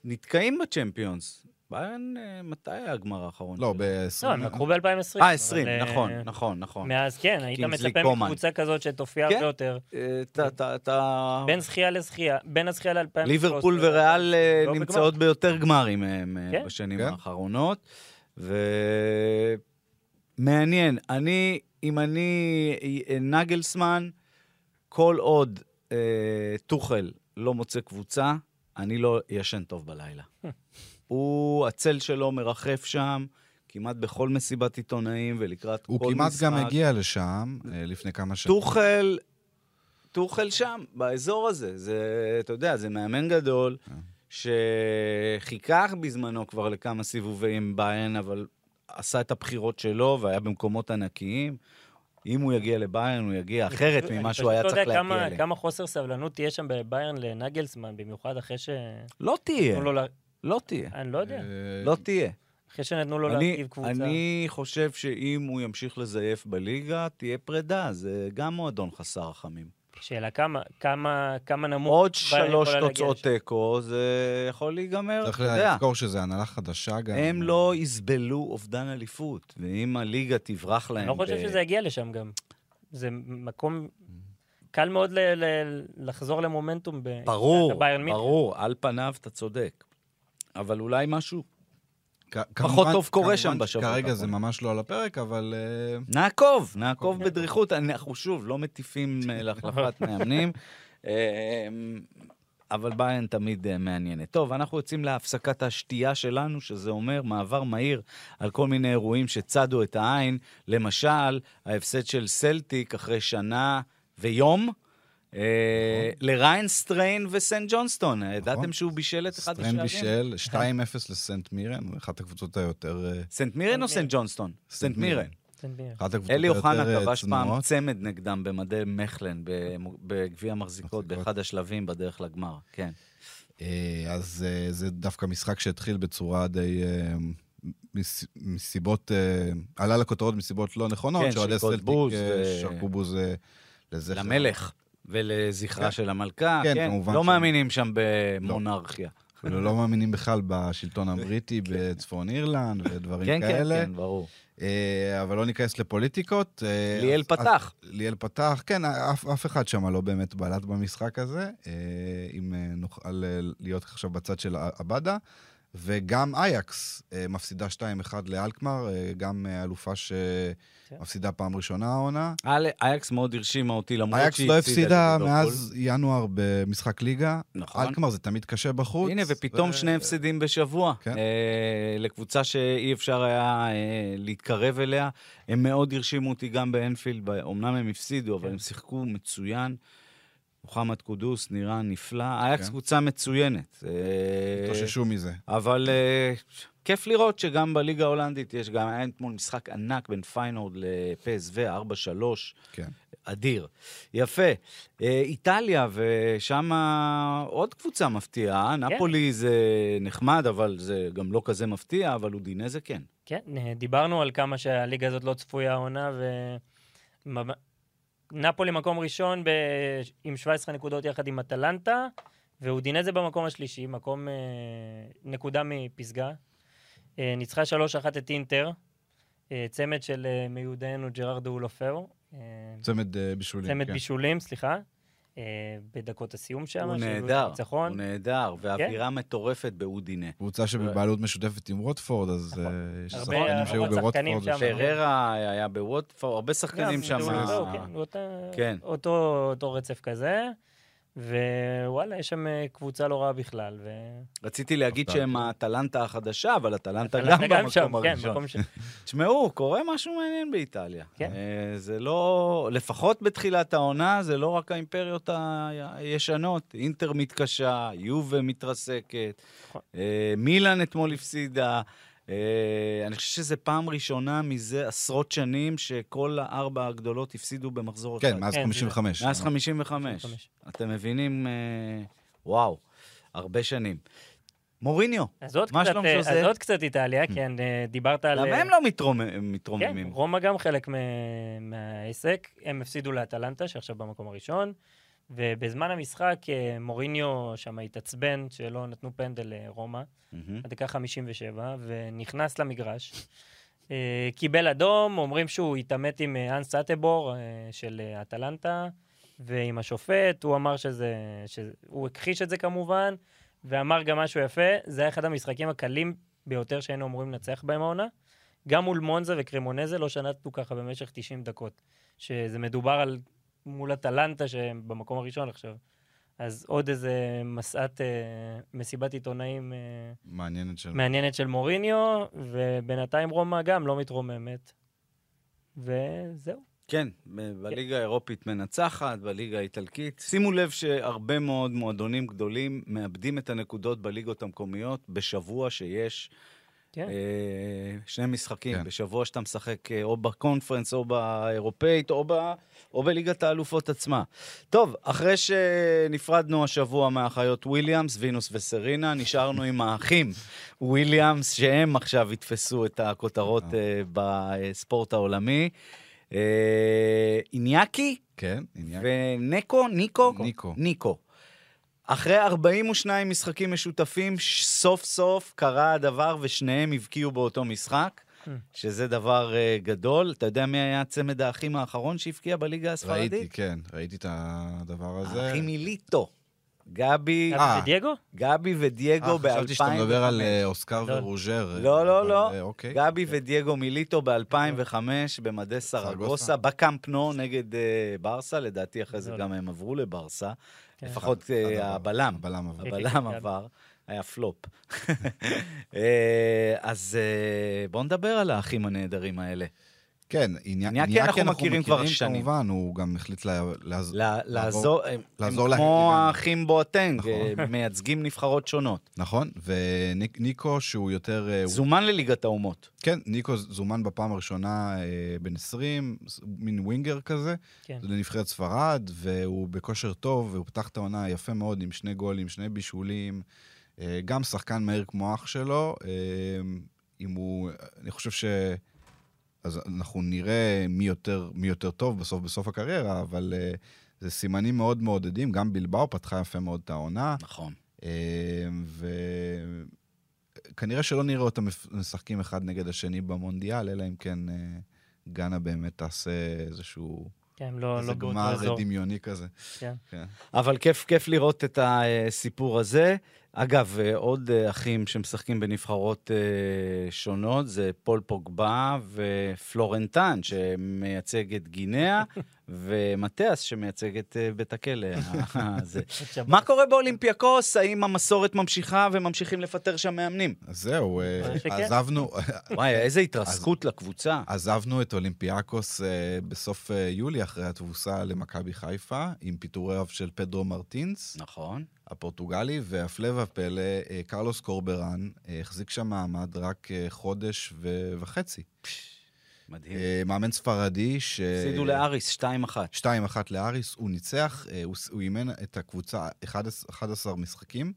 ונתקעים בצ'מפיונס. ביירן, מתי הגמר האחרון? לא, ב-עשרים. לא, נקחו ב-אלפיים ועשרים. אה, עשרים, נכון, נכון, נכון. מאז, כן, היית מצפה מקבוצה כזאת שתופיע ביותר. בין זכייה לזכייה, בין הזכייה ל-אלפיים ושלוש. ליברפול וריאל נמצאות ביותר גמרים בשנים האחרונות. ומעניין, אני, אם אני נגלסמן, כל עוד תוחל, לא מוצא קבוצה, אני לא ישן טוב בלילה. הוא, הצל שלו מרחף שם, כמעט בכל מסיבת עיתונאים, ולקראת כל משחק. הוא כמעט גם הגיע לשם, לפני כמה שנים. תוכל, תוכל שם, באזור הזה. זה, אתה יודע, זה מאמן גדול, שחיכך בזמנו כבר לכמה סיבובים ביירן, אבל עשה את הבחירות שלו, והיה במקומות ענקיים. אם הוא יגיע לביירן, הוא יגיע אחרת ממה שהוא היה צריך להגיע אליהם. אני יודע כמה חוסר סבלנות תהיה שם בביירן לנגלסמן, במיוחד אחרי ש... לא תהיה. לא תהיה. אני לא יודע. לא תהיה. אחרי שנתנו לו להרכיב קבוצה. אני חושב שאם הוא ימשיך לזייף בליגה, תהיה פרידה. זה גם מועדון חסר חמים. שאלה כמה, כמה, כמה נמוך... עוד שלוש תוצאות תיקו, זה יכול להיגמר. צריך להזכור שזה הנהלה חדשה גם. הם לא יסבלו אובדן אליפות, ואם הליגה תברח להם... אני לא חושב שזה יגיע לשם גם. זה מקום... קל מאוד לחזור למומנטום בביירן מינכן. ברור, על פניו אתה צודק. אבל אולי משהו פחות טוב קורה שם בשבוע. כרגע זה ממש לא על הפרק, אבל... נעקוב, נעקוב בדריכות. אנחנו שוב לא מטיפים להחלפת מאמנים, אבל ביירן תמיד מעניינת. טוב, אנחנו יוצאים להפסקת השתייה שלנו, שזה אומר מעבר מהיר על כל מיני אירועים שצדו את העין. למשל, ההפסד של סלטיק אחרי שנה ויום, לריין סטריין וסנט ג'ונסטון. ידעתם שהוא בישל את אחד השערים? סטריין בישל שתיים אפס לסנט מירן, אחת הקבוצות היותר... סנט מירן או סנט ג'ונסטון? סנט מירן. אלי אוחנה כבש פעם צמד נגדם במדי מחלן, בגביע המחזיקות, באחד השלבים בדרך לגמר. כן. אז זה דווקא משחק שהתחיל בצורה די מסיבות, עלה לכותרות מסיבות לא נכונות, שרדי סלטיק שרקו בוז למלך ולזכרה של המלכה, לא מאמינים שם במונרכיה. לא מאמינים בכלל בשלטון הבריטי, בצפון אירלנד ודברים כאלה. כן, כן, ברור. אבל לא ניכנס לפוליטיקות. ליאל פתח. ליאל פתח, כן, אף אחד שם לא באמת בעלת במשחק הזה, אם נוכל להיות עכשיו בצד של הבדה, וגם אייקס מפסידה שתיים אחד לאלקמר, גם אלופה שמפסידה פעם ראשונה העונה. אייקס מאוד הרשימה אותי, למרות שהיא הפסידה. אייקס לא הפסידה מאז ינואר במשחק ליגה. נכון. אלקמר זה תמיד קשה בחוץ. הנה, ופתאום שני הפסידים בשבוע. לקבוצה שאי אפשר היה להתקרב אליה. הם מאוד הרשימו אותי גם באנפילד, אמנם הם הפסידו, אבל הם שיחקו מצוין. מוחמד קודוס נראה נפלא, אייקס קבוצה מצוינת. תוששו מזה. אבל כיף לראות שגם בליגה ההולנדית יש גם, היה אתמול משחק ענק בין פיינורד לפסו, ארבע שלוש, אדיר. יפה. איטליה, ושם עוד קבוצה מפתיעה, נפולי זה נחמד, אבל זה גם לא כזה מפתיע, אבל אודינה זה כן. כן, דיברנו על כמה שהליגה הזאת לא צפויה העונה, ו... נאפולי מקום ראשון ב... עם שבע עשרה נקודות יחד עם אטלנטה, ואודינזה במקום השלישי, מקום אה, נקודה מפסגה. אה, ניצחה שלוש אחת את אינטר, אה, צמד של אה, מיודענו ג'רארד אולופאו. אה, צמד אה, בישולים. צמד כן. בישולים, סליחה. בדקות הסיום שם. הוא נהדר, הוא נהדר, והאווירה מטורפת באודינה. קבוצה שבבעלות משותפת עם ווטפורד, אז יש שחקנים שהיו בווטפורד. פררה היה בווטפורד, הרבה שחקנים שם. אותו רצף כזה, ווואלה, יש שם קבוצה לא רעה בכלל. רציתי להגיד שהם הטלנטה החדשה, אבל הטלנטה גם במקום הראשון. תשמעו, קורה משהו מעניין באיטליה. זה לא, לפחות בתחילת העונה, זה לא רק האימפריות הישנות. אינטר מתקשה, יובה מתרסקת, מילאן אתמול הפסידה. אני חושב שזו פעם ראשונה מזה עשרות שנים שכל הארבע הגדולות הפסידו במחזור אחד. כן, מאז חמישים וחמש. מאז חמישים וחמש. אתם מבינים, וואו, הרבה שנים. מוריניו, מה שלום שזה? אז עוד קצת איטליה, כן, דיברת על... למה הם לא מתרוממים? כן, רומא גם חלק מהעסק, הם הפסידו לאטלנטה, שעכשיו במקום הראשון, ובזמן המשחק מוריניו שם התעצבן שלא נתנו פנדל לרומא, הדקה חמישים ושבע, ונכנס למגרש, קיבל אדום, אומרים שהוא התעמת עם אנס אטבור של אטלנטה, ועם השופט, הוא אמר שזה, הוא הכחיש את זה כמובן, ואמר גם משהו יפה, זה היה אחד המשחקים הקלים ביותר שהיינו אמורים לנצח בהם העונה, גם מול מונזה וקרימונזה לא שנתנו ככה במשך תשעים דקות, שזה מדובר על... מול הטלנטה שהם במקום הראשון עכשיו. אז עוד איזה מסעת, מסיבת עיתונאים מעניינת של, מעניינת של מוריניו, ובינתיים רומא גם לא מתרוממת. וזהו. כן, בליגה האירופית מנצחת, בליגה האיטלקית. שימו לב שהרבה מאוד מועדונים גדולים מאבדים את הנקודות בליגות המקומיות בשבוע שיש... שני משחקים, בשבוע שאתה משחק או בקונפרנס, או באירופאית, או בליגת האלופות עצמה. טוב, אחרי שנפרדנו השבוע מהאחיות וויליאמס, וינוס וסרינה, נשארנו עם האחים וויליאמס, שהם עכשיו יתפסו את הכותרות בספורט העולמי. איניאקי וניקו, ניקו, ניקו. אחרי ארבעים ושניים משחקים משותפים, סוף סוף קרה הדבר, ושניהם הבקיעו באותו משחק, שזה דבר uh, גדול. אתה יודע מי היה צמד האחים האחרון שהבקיע בליגה הספרדית? ראיתי, כן. ראיתי את הדבר הזה. האחים מיליטו. גבי... גבי ודייגו? גבי ודייגו ב-אלפיים וחמש. חשבתי שאתה מדבר על אוסקר ורוז'ר. לא, לא, לא. גבי ודייגו מיליטו ב-אלפיים וחמש במדי סרגוסה, בקמפנו נגד ברסה, לדעתי אחרי זה גם הם עברו לברסה. לפחות הבלם, הבלם עבר, היה פלופ. אז בואו נדבר על האחים הנהדרים האלה. כן, עניין אנחנו מכירים כבר שנים. כמובן, הוא גם החליט לעזור להם. כמו האחים בואטנג, מייצגים נבחרות שונות. נכון, וניקו שהוא יותר... זומן לליגת האומות. כן, ניקו זומן בפעם הראשונה בן עשרים, מין ווינגר כזה, לנבחרת ספרד, והוא בכושר טוב, והוא פתח את העונה יפה מאוד עם שני גולים, שני בישולים, גם שחקן מהיר כמו אח שלו, אם הוא, אני חושב ש... אז אנחנו נראה מי יותר, מי יותר טוב בסוף, בסוף הקריירה, אבל uh, זה סימנים מאוד מעודדים, גם בלבאו פתחה יפה מאוד את העונה. נכון. Uh, וכנראה שלא נראה אותם משחקים אחד נגד השני במונדיאל, אלא אם כן uh, גנה באמת תעשה איזשהו... כן, לא, איזה לא גמר דמיוני כזה. כן. כן. אבל כיף, כיף לראות את הסיפור הזה. אגב, עוד אחים שמשחקים בנבחרות שונות, זה פול פוגבה ופלורנטן, שמייצג את גינאה, ומטאס שמייצג את בית הכלא. מה קורה באולימפיאקוס? האם המסורת ממשיכה וממשיכים לפטר שם מאמנים? זהו, עזבנו... וואי, איזה התרסקות לקבוצה. עזבנו את אולימפיאקוס בסוף יולי, אחרי התבוסה למכבי חיפה, עם פיטוריו של פדרו מרטינס. נכון. הפורטוגלי, והפלא ופלא, קרלוס קורברן, החזיק שם מעמד רק חודש וחצי. מדהים. מאמן ספרדי ש... הפסידו לאריס, שתיים אחת. שתיים אחת לאריס, הוא ניצח, הוא אימן את הקבוצה אחד עשר משחקים,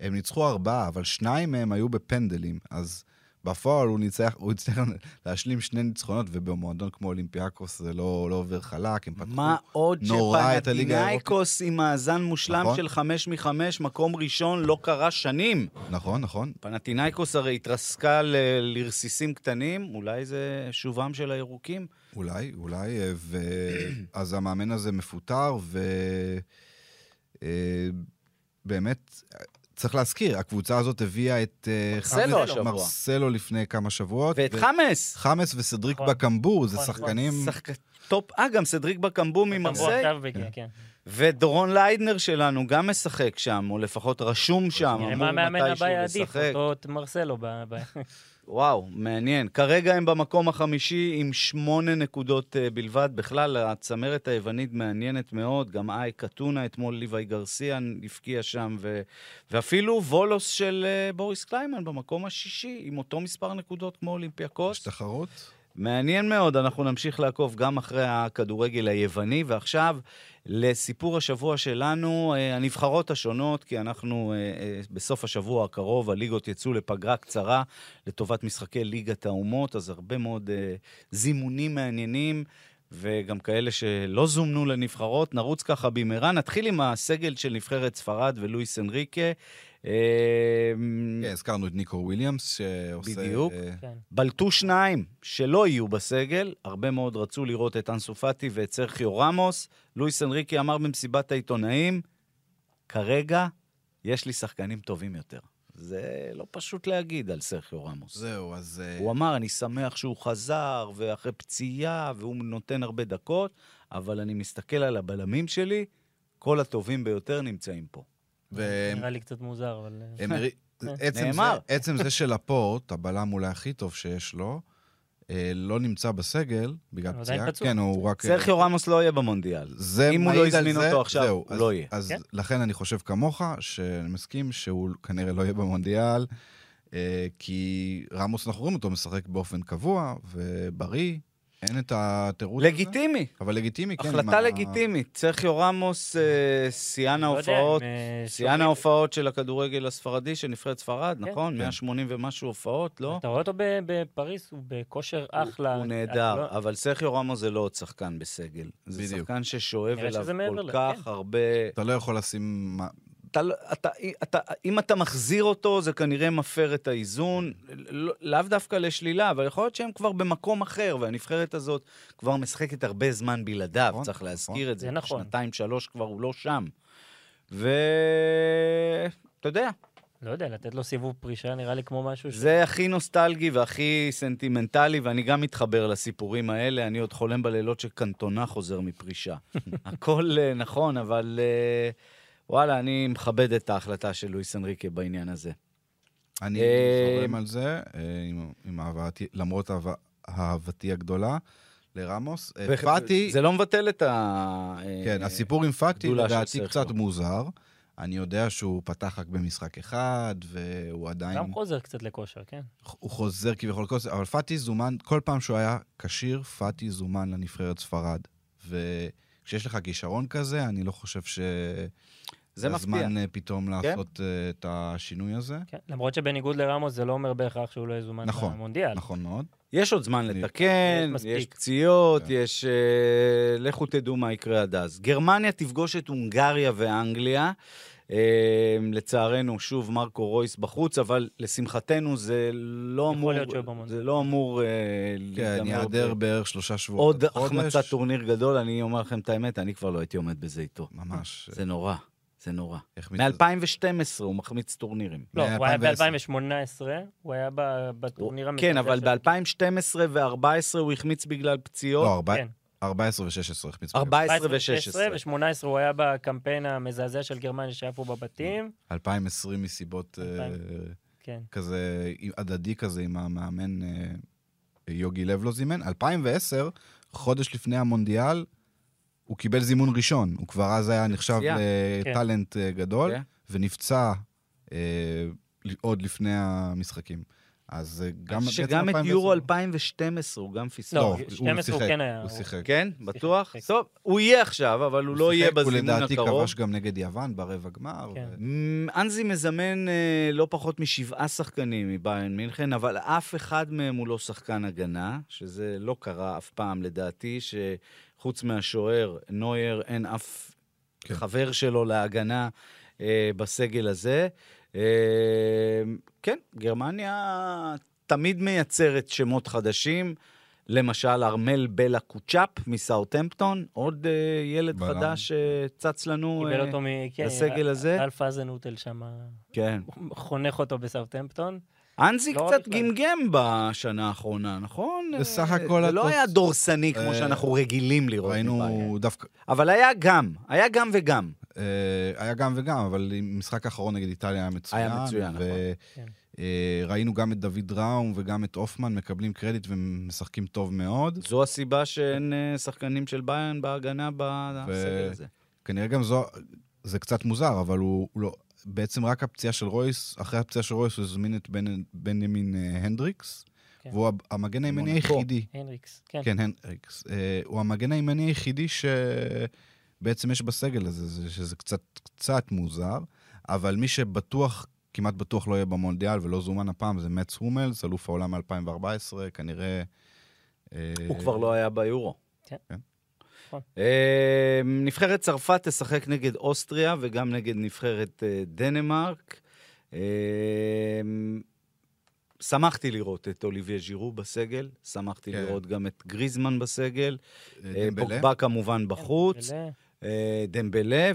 הם ניצחו ארבעה, אבל שניים מהם היו בפנדלים, אז בפועל הוא ניצח, הוא הצליח להשלים שני ניצחונות, ובמועדון כמו אולימפיאקוס זה לא, לא עובר חלק, הם פתחו נורא את הליגה האירופית. פנתינייקוס עם מאזן מושלם נכון? של חמש מחמש, מקום ראשון, לא קרה שנים. נכון, נכון. פנתינייקוס הרי התרסקה ל- לרסיסים קטנים, אולי זה שובם של הירוקים? אולי, אולי, ו... אז המאמן הזה מפוטר, ובאמת... צריך להזכיר, הקבוצה הזאת הביאה את מרסלו לפני כמה שבועות. ואת חמאס. חמאס וסדריק בקמבו, זה שחקנים... טופ, אה, גם סדריק בקמבו ממרסל. ודורון ליידנר שלנו גם משחק שם, או לפחות רשום שם. נראה מה מאמן הבא עדיף, אותו מרסלו. וואו, מעניין. כרגע הם במקום החמישי עם שמונה נקודות בלבד. בכלל, הצמרת היוונית מעניינת מאוד. גם איי קטונה, אתמול ליוואי גרסיה הפקיע שם, ו... ואפילו וולוס של בוריס קליימן במקום השישי, עם אותו מספר נקודות כמו אולימפיאקוס. יש תחרות? מעניין מאוד, אנחנו נמשיך לעקוב גם אחרי הכדורגל היווני, ועכשיו לסיפור השבוע שלנו, הנבחרות השונות, כי אנחנו בסוף השבוע הקרוב, הליגות יצאו לפגרה קצרה, לטובת משחקי ליגת האומות, אז הרבה מאוד זימונים מעניינים, וגם כאלה שלא זומנו לנבחרות, נרוץ ככה במהרה, נתחיל עם הסגל של נבחרת ספרד ולואיס אנריקה, הזכרנו את ניקו וויליאמס שעושה... בדיוק, בלטו שניים שלא יהיו בסגל, הרבה מאוד רצו לראות את אנסו פאטי ואת סרחיו רמוס, לואיס אנריקי אמר במסיבת העיתונאים, כרגע יש לי שחקנים טובים יותר. זה לא פשוט להגיד על סרחיו רמוס. זהו, אז... הוא אמר, אני שמח שהוא חזר, ואחרי פציעה, והוא נותן הרבה דקות, אבל אני מסתכל על הבלמים שלי, כל הטובים ביותר נמצאים פה. נראה לי קצת מוזר, אבל... עצם זה שלפורט, הבלם אולי הכי טוב שיש לו, לא נמצא בסגל, בגלל פציעה. סרחיו רמוס לא יהיה במונדיאל. אם הוא לא יזמין אותו עכשיו, הוא לא יהיה. אז לכן אני חושב כמוך, שאני מסכים שהוא כנראה לא יהיה במונדיאל, כי רמוס אנחנו רואים אותו משחק באופן קבוע ובריא, אין את התירוץ הזה. לגיטימי. אבל לגיטימי, כן. החלטה לגיטימית. סרחיו רמוס, סיאן ההופעות, סיאן ההופעות של הכדורגל הספרדי, שנבחרת ספרד, נכון? מאה ושמונים ומשהו הופעות, לא? אתה רואה אותו בפריז, הוא בכושר אחלה. הוא נהדר, אבל סרחיו רמוס זה לא עוד שחקן בסגל. זה שחקן ששואב אליו כל כך הרבה... אתה לא יכול לשים... אם אתה מחזיר אותו, זה כנראה מפר את האיזון, לאו דווקא לשלילה, אבל יכול להיות שהם כבר במקום אחר, והנבחרת הזאת כבר משחקת הרבה זמן בלעדיו, צריך להזכיר את זה, שנתיים, שלוש כבר הוא לא שם. ואתה יודע. לא יודע, לתת לו סיבוב פרישה נראה לי כמו משהו... זה הכי נוסטלגי והכי סנטימנטלי, ואני גם מתחבר לסיפורים האלה, אני עוד חולם בלילות שקנטונה חוזר מפרישה. הכל נכון, אבל... וואלה, אני מכבד את ההחלטה של לואיס אנריקה בעניין הזה. אני חורם על זה, למרות אהבתי הגדולה לרמוס. פאטי... זה לא מבטל את ה... כן, הסיפור עם פאטי, לדעתי קצת מוזר. אני יודע שהוא פתח רק במשחק אחד, והוא עדיין... גם חוזר קצת לכושר, כן. הוא חוזר כביכול לכושר, אבל פאטי זומן, כל פעם שהוא היה קשיר, פאטי זומן לנבחרת ספרד. וכשש לך כישרון כזה, אני לא חושב ש... זה הזמן פתאום לעשות את השינוי הזה. למרות שבניגוד לרמוס זה לא אומר בהכרח שהוא לא יזומן במונדיאל. נכון מאוד. יש עוד זמן לתקן, יש פציעות, יש... לכו תדעו מה יקרה עד אז. גרמניה תפגוש את הונגריה ואנגליה. לצערנו, שוב, מרקו רויס בחוץ, אבל לשמחתנו זה לא אמור... זה לא אמור... כן, יעדר בערך שלושה שבועות. עוד החמצת טורניר גדול, אני אומר לכם את האמת, אני כבר לא הייתי עומד בזה איתו. ממש. זה נורא. זה נורא. מ-אלפיים ושתים עשרה הוא מחמיץ טורנירים. לא, הוא היה ב-אלפיים ושמונה עשרה, הוא היה בטורניר המתחדש. כן, אבל ב-אלפיים ושתים עשרה ו-ארבע עשרה הוא החמיץ בגלל פציעות. לא, ארבע... ארבע עשרה ו-שש עשרה החמיץ. ארבע עשרה ו-שש עשרה. ו-שמונה עשרה הוא היה בקמפיין המזעזע של גרמניה שהיה פה בבתים. אלפיים ועשרים מסיבות כזה, הדדי כזה עם המאמן יוגי לב לא זימן. אלפיים ועשר, חודש לפני המונדיאל, הוא קיבל זימון ראשון, הוא כבר אז היה נחשב לטלנט גדול, ונפצע עוד לפני המשחקים. אז גם... שגם את יורו אלפיים ושתים עשרה הוא גם פיסק. לא, שתים עשרה הוא כן היה. הוא שיחק. כן, בטוח. טוב, הוא יהיה עכשיו, אבל הוא לא יהיה בזימון הקרוב. הוא לדעתי כבש גם נגד יוון ברבע גמר. אנזי מזמן לא פחות משבעה שחקנים מביירן מינכן, אבל אף אחד מהם הוא לא שחקן הגנה, שזה לא קרה אף פעם לדעתי, ש... חוץ מהשוער, נויר, אין אף כן. חבר שלו להגנה אה, בסגל הזה. אה, כן, גרמניה תמיד מייצרת שמות חדשים, למשל ארמל בלה קוצ'אפ מסאוטהמפטון, עוד אה, ילד בלם. חדש שצץ אה, לנו אה, מ... כן, לסגל הזה. אלף אזנוטל שם, כן. חונך אותו בסאוטהמפטון. אנזי קצת גמגם בשנה האחרונה, נכון? בסך הכל... זה לא היה דורסני כמו שאנחנו רגילים לראות. ראינו דווקא... אבל היה גם, היה גם וגם. היה גם וגם, אבל משחק האחרון נגד איטליה היה מצוין. היה מצוין, נכון. ראינו גם את דוד ראום וגם את אופמן מקבלים קרדיט ומשחקים טוב מאוד. זו הסיבה שאין שחקנים של ביירן בהגנה בסגל הזה. כנראה גם זו... זה קצת מוזר, אבל הוא לא... בעצם רק הפציעה של רויס, אחרי הפציעה של רויס הוא הזמין את בנימין הנדריקס, והוא המגן הימני היחידי. הנדריקס, כן. כן, הנדריקס. הוא המגן הימני היחידי שבעצם יש בסגל הזה, שזה קצת מוזר, אבל מי שבטוח, כמעט בטוח לא יהיה במונדיאל ולא זומן הפעם, זה מאץ הומלס, אלוף העולם מ-אלפיים וארבע עשרה, כנראה... הוא כבר לא היה ביורו. כן. נבחרת צרפת תשחק נגד אוסטריה וגם נגד נבחרת דנמרק. שמחתי לראות את אוליביה ז'ירו בסגל, שמחתי לראות גם את גריזמן בסגל, פוגבה כמובן בחוץ, דמבלה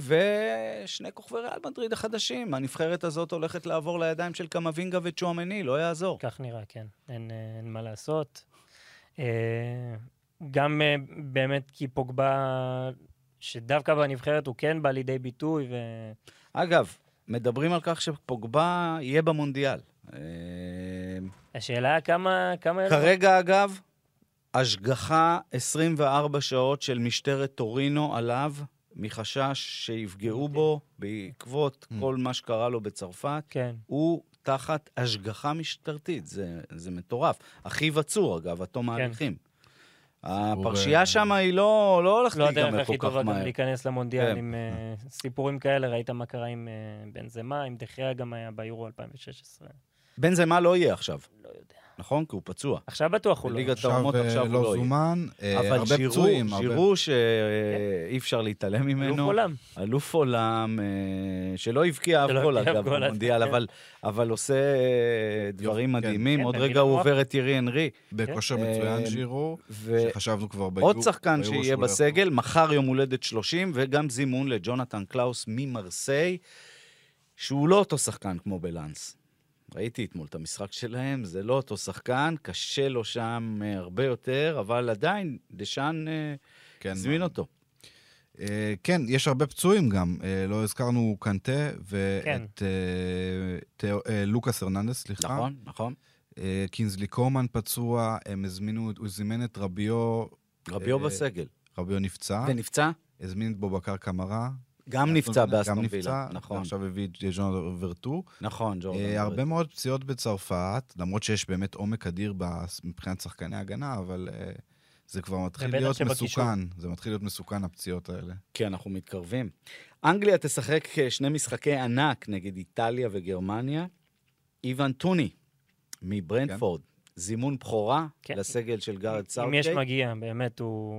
ושני כוכבי ריאל מדריד החדשים. הנבחרת הזאת הולכת לעבור לידיים של קמאווינגה וצ'ואמני, לא יעזור. כך נראה, כן. אין מה לעשות. גם באמת כי פוגבה, שדווקא בנבחרת הוא כן בא לידי ביטוי. ו... אגב, מדברים על כך שפוגבה יהיה במונדיאל. השאלה כמה... כמה כרגע אלו? אגב, השגחה עשרים וארבע שעות של משטרת טורינו עליו, מחשש שיפגעו בו בעקבות כל מה שקרה לו בצרפת, כן. הוא... תחת השגחה משטרתית, זה, זה מטורף. הכי וצור, אגב, התום ההליכים. הפרשייה שם היא לא, לא הולכת להיגמר כל כך מהר. לא הדרך הכי טובה גם להיכנס למונדיאל עם סיפורים כאלה, ראית מה קרה עם בנזמה, עם דחיה גם היה ביורו אלפיים ושש עשרה. בנזמה לא יהיה עכשיו. לא יודע. נכון? כי הוא פצוע. עכשיו בטוח הוא לא. ליגת האומות עכשיו לא זומן, אבל שירו שאי אפשר להתעלם ממנו. אלוף עולם. אלוף עולם, שלא הבקיע אף גול אגב במונדיאל, אבל עושה דברים מדהימים. עוד רגע הוא עובר את ירי אנרי. בכושר מצוין שירו, שחשבנו כבר ביורו. עוד שחקן שיהיה בסגל, מחר יום הולדת שלושים, וגם זימון לג'ונתן קלאוס ממרסיי, שהוא לא אותו שחקן כמו בלנס. ראיתי אתמול את המשחק שלהם, זה לא אותו שחקן, קשה לו שם הרבה יותר, אבל עדיין דשאן כן, זמין אותו. אה, כן, יש הרבה פצועים גם, אה, לא הזכרנו קנטה ואת כן. אה, תא, אה, לוקאס הרננדס, סליחה. נכון, נכון. אה, קינזלי קומן פצוע, הם הזמינו, הוא זימן את רביו... רביו אה, בסגל. רביו נפצע. ונפצע? הזמין את בובקר קמרה. גם נפצע באסטון וילה, נכון. עכשיו הביא ג'ון ורטו. נכון, ג'ון ורטו. הרבה מאוד פציעות בצרפת, למרות שיש באמת עומק אדיר מבחינת שחקני הגנה, אבל זה כבר מתחיל להיות מסוכן, זה מתחיל להיות מסוכן הפציעות האלה. כן, אנחנו מתקרבים. אנגליה תשחק שני משחקי ענק נגד איטליה וגרמניה. איוון טוני מברנדפורד, זימון בחורה לסגל של גארד סאוטגייט. אם יש מגיע, באמת הוא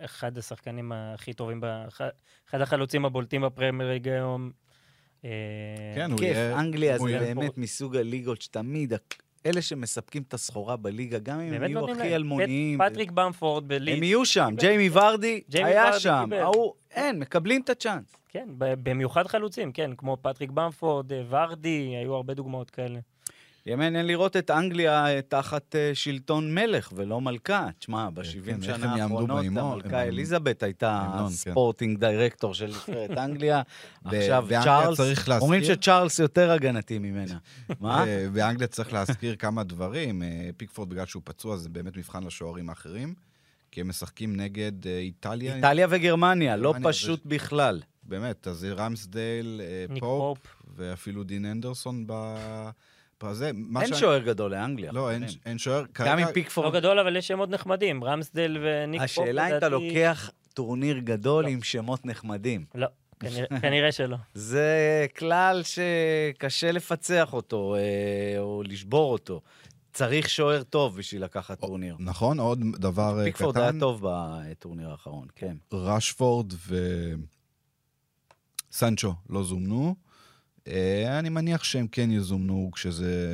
אחד השחקנים הכי טובים, אחד החלוצים הבולטים בפרמייר ליג היום. כיף, אנגליה זה באמת מסוג הליגות שתמיד... אלה שמספקים את הסחורה בליגה, גם אם הם יהיו הכי אלמוניים. פטריק במפורד בליד. הם יהיו שם, ג'יימי ורדי היה שם. אין, מקבלים את הצ'אנס. כן, במיוחד חלוצים, כן, כמו פטריק במפורד, ורדי, היו הרבה דוגמאות כאלה. ימן, אין לראות את אנגליה תחת שלטון מלך ולא מלכה. תשמע, ב-שבעים שנה האחרונות, המלכה אליזבת הייתה הספורטינג דירקטור של אנגליה. עכשיו צ'ארלס, אומרים שצ'ארלס יותר הגנתי ממנה. מה? באנגליה צריך להזכיר כמה דברים. פיקפורד, בגלל שהוא פצוע, זה באמת מבחן לשוערים האחרים, כי הם משחקים נגד איטליה. איטליה וגרמניה, לא פשוט בכלל. באמת, אז רמסדייל, פופ, ואפילו דין אנדרסון ב... אין שוער גדול לאנגליה. לא, אין שוער. גם עם פיקפורד. לא גדול, אבל יש שמות נחמדים. רמסדל וניק פופ. השאלה אם אתה לוקח טורניר גדול עם שמות נחמדים. לא, כנראה שלא. זה כלל שקשה לפצח אותו, או לשבור אותו. צריך שוער טוב בשביל לקחת טורניר. נכון, עוד דבר קטן. פיקפורד היה טוב בטורניר האחרון, כן. רשפורד וסנצ'ו לא זומנו. אני מניח שהם כן יזומנו כשזה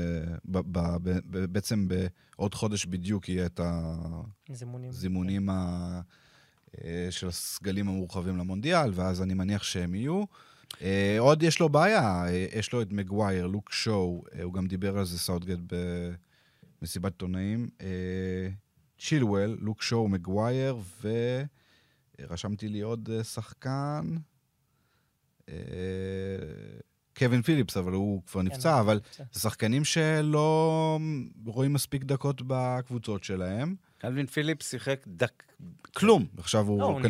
בעצם בעוד חודש בדיוק יהיה את הזימונים של הסגלים המורחבים למונדיאל, ואז אני מניח שהם יהיו. עוד יש לו בעיה, יש לו את מגווייר, לוק שואו, הוא גם דיבר על זה סאוטגייט במסיבת עיתונאים, צ'ילואל, לוק שואו, מגווייר, ורשמתי לי עוד שחקן, קווין פיליפס, אבל הוא כבר נפצע, אבל זה שחקנים שלא רואים מספיק דקות בקבוצות שלהם. קווין פיליפס שיחק דק... כלום. עכשיו הוא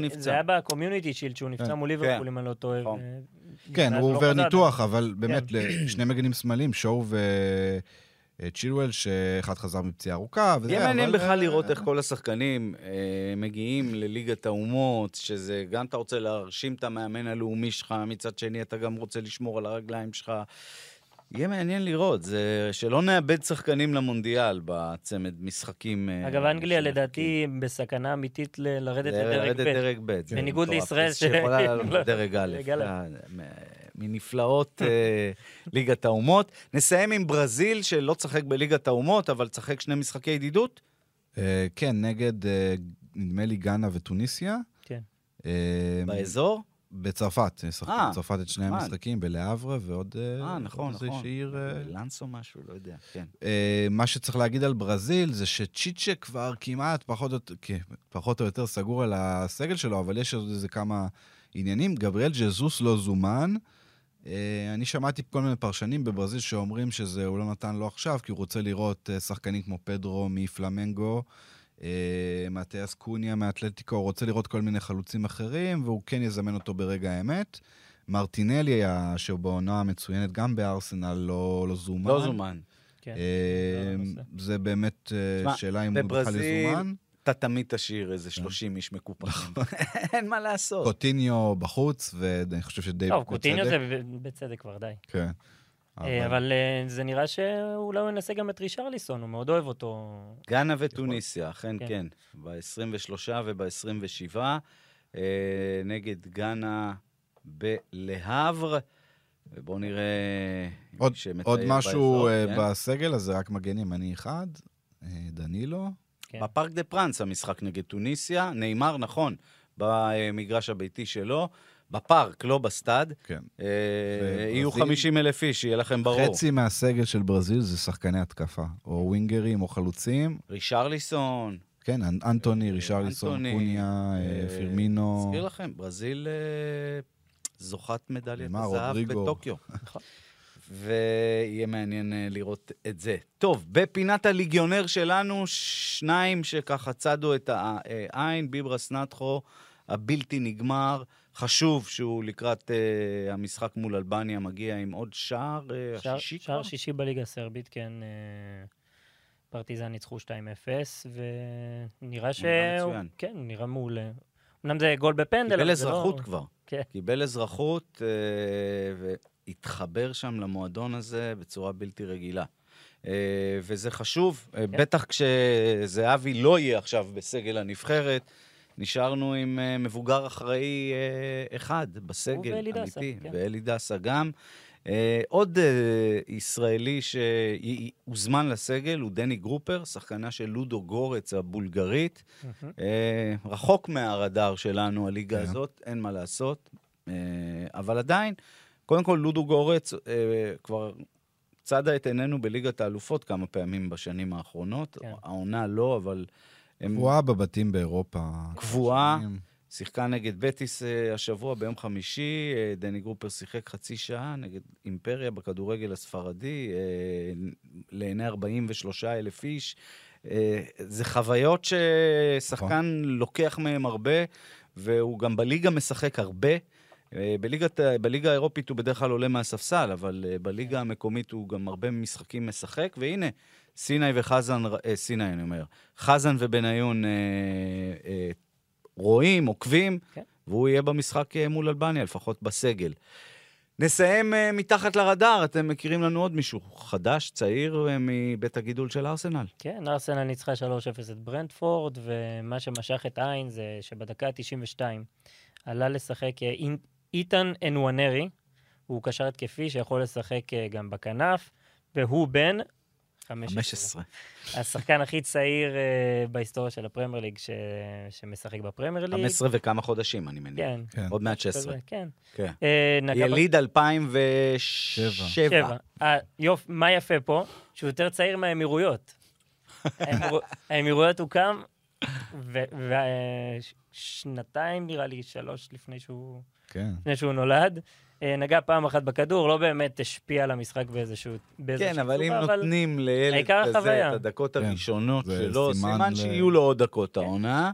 נפצע. זה היה בקומיוניטי שילד שהוא נפצע מול ליברפול, אם אני לא טועה. כן, הוא עובר ניתוח, אבל באמת לשני מגנים שמאליים, שואו וצ'ילואל, שאחד חזר מפציעה ארוכה. יהיה מעניין בכלל לראות איך כל השחקנים מגיעים לליגת האומות, שזה גם אתה רוצה להרשים את המאמן הלאומי שלך, מצד שני אתה גם רוצה לשמור על הרגליים שלך. יהיה מעניין לראות, זה שלא נאבד שחקנים למונדיאל בצמד משחקים. אגב, אנגליה לדעתי בסכנה אמיתית לרדת לדרג ב'. בניגוד לישראל שיכולה לדרג א'. מנפלאות ליגת האומות. נסיים עם ברזיל שלא צחק בליגת האומות, אבל צחק שני משחקי ידידות. כן, נגד נדמה לי גאנה וטוניסיה. כן. באזור? בצרפת, צרפת את שני המשחקים, בלעברה ועוד איזה שעיר... לנס או משהו, לא יודע, כן. מה שצריך להגיד על ברזיל זה שצ'יצ'ה כבר כמעט פחות או יותר סגור על הסגל שלו, אבל יש איזה כמה עניינים. גבריאל ג'זוס לא זומן. אני שמעתי כל מיני פרשנים בברזיל שאומרים שזה הוא לא נתן לו עכשיו, כי הוא רוצה לראות שחקנים כמו פדרו מפלמנגו, מתיאס קוניה מאטלטיקו, הוא רוצה לראות כל מיני חלוצים אחרים, והוא כן יזמן אותו ברגע האמת. מרטינלי, שבעונה המצוינת גם בארסנל, לא זומן. לא זומן. זה באמת שאלה אם הוא בכלל לזומן. אתה תמיד תשאיר איזה שלושים איש מקופחים. אין מה לעשות. קוטיניו בחוץ, ואני חושב שדי... לא, קוטיניו זה בצדק כבר, די. כן. אבל זה נראה שאולי הוא ינסה גם את רישרליסון, הוא מאוד אוהב אותו. גאנה וטוניסיה, אכן כן, ב-עשרים ושלושה וב-עשרים ושבעה, נגד גאנה בלהבר, ובואו נראה... עוד משהו בסגל, אז זה רק מגנים, אני אחד, דנילו. בפארק דה פרנס המשחק נגד טוניסיה, ניימר נכון, במגרש הביתי שלו, בפארק, לא בסטאד, יהיו חמישים אלף איש, שיהיה לכם ברור. חצי מהסגל של ברזיל זה שחקני התקפה, או ווינגרים, או חלוצים. רישרליסון. כן, אנטוני, רישרליסון, קוניה, פירמינו. נזכיר לכם, ברזיל זוכת מדליית הזהב בטוקיו. ויהיה מעניין לראות את זה. טוב, בפינת הליגיונר שלנו, שניים שככה צדו את העין, ביברס נתחו, הבלתי נגמר, חשוב שהוא לקראת uh, המשחק מול אלבניה מגיע עם עוד שער, uh, שער השישי. שער שישי בליגה הסרבית, כן. Uh, פרטיזן ניצחו שתיים אפס, ונראה שהוא... מצוין. כן, נראה מעולה. אמנם זה גול בפנדל. קיבל אזרחות כבר. קיבל אזרחות, והתחבר שם למועדון הזה בצורה בלתי רגילה. וזה חשוב, בטח כשזהבי לא יהיה עכשיו בסגל הנבחרת, נשארנו עם מבוגר אחראי אחד בסגל אמיתי, ואלי דסה גם. עוד ישראלי שהוזמן לסגל הוא דני גרופר, שחקנה של לודו גורץ הבולגרית, רחוק מהרדאר שלנו הליגה הזאת, אין מה לעשות, אבל עדיין, קודם כל לודו גורץ כבר צדה את עינינו בליגת האלופות כמה פעמים בשנים האחרונות, העונה לא, אבל... קבועה בבתים באירופה. קבועה. שיחקה נגד בטיס השבוע ביום חמישי, דני גרופר שיחק חצי שעה נגד אימפריה בכדורגל הספרדי, לעיני ארבעים ושלושה אלף איש. זה חוויות ששחקן לוקח מהם הרבה, והוא גם בליגה משחק הרבה. בליגת, בליגה האירופית הוא בדרך כלל עולה מהספסל, אבל בליגה המקומית הוא גם הרבה משחקים משחק, והנה, סיני וחזן, סיני אני אומר, חזן ובניון רואים, עוקבים, okay. והוא יהיה במשחק מול אלבניה, לפחות בסגל. נסיים uh, מתחת לרדאר, אתם מכירים לנו עוד מישהו חדש, צעיר, uh, מבית הגידול של ארסנל. כן, ארסנל ניצחה שלוש אפס את ברנטפורד, ומה שמשך את העין זה שבדקה ה-תשעים ושתיים עלה לשחק איתן אנואנרי, הוא קשר התקפי שיכול לשחק גם בכנף, והוא בן... חמש עשרה. השחקן הכי צעיר בהיסטוריה של הפרמייר ליג שמשחק בפרמייר ליג. חמש עשרה וכמה חודשים, אני מניח. כן. עוד מעט שש עשרה. כן. יליד אלפיים ושבע. יופי, מה יפה פה? שהוא יותר צעיר מהאמירויות. האמירויות הוקם, ושנתיים נראה לי, שלוש לפני שהוא נולד. נגע פעם אחת בכדור, לא באמת השפיע על המשחק באיזשהו... כן, אבל אם נותנים לילד כזה את הדקות הראשונות שלו, סימן שיהיו לו עוד דקות העונה,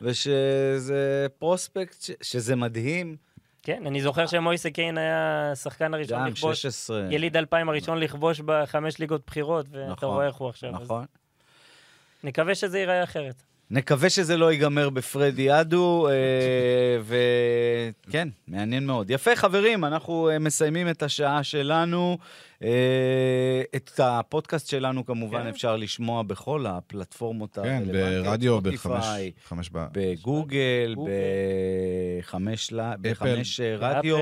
ושזה פרוספקט, שזה מדהים. כן, אני זוכר שמויסה קיין היה השחקן הראשון לכבוש, יליד אלפיים הראשון לכבוש בחמש ליגות בחירות, ואתה רואה איך הוא עכשיו. נכון. נקווה שזה ייראה אחרת. נקווה שזה לא ייגמר בפרדי אדו, וכן, מעניין מאוד. יפה, חברים, אנחנו מסיימים את השעה שלנו, את הפודקאסט שלנו כמובן אפשר לשמוע בכל הפלטפורמות הרלוונטיות. כן, ברדיו, בחמש, בגוגל, בחמש רדיו,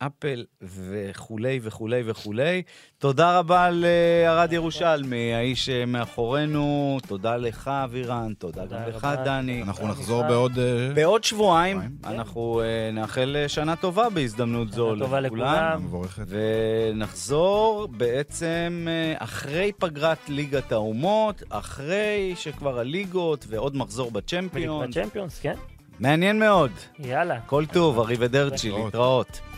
אפל וכולי וכולי וכולי. תודה רבה לרד ירושלמי, האיש מאחורינו, תודה לך אבירן, תודה גם לך דני. אנחנו נחזור בעוד... בעוד שבועיים, אנחנו נאחל שנה טובה בהזדמנות זו לכולם, ונחזור בעצם אחרי פגרת ליגת האומות, אחרי שכבר הליגות ועוד מחזור בצ'מפיונס. מעניין מאוד. יאללה. כל טוב, אריבדרצ'י, להתראות.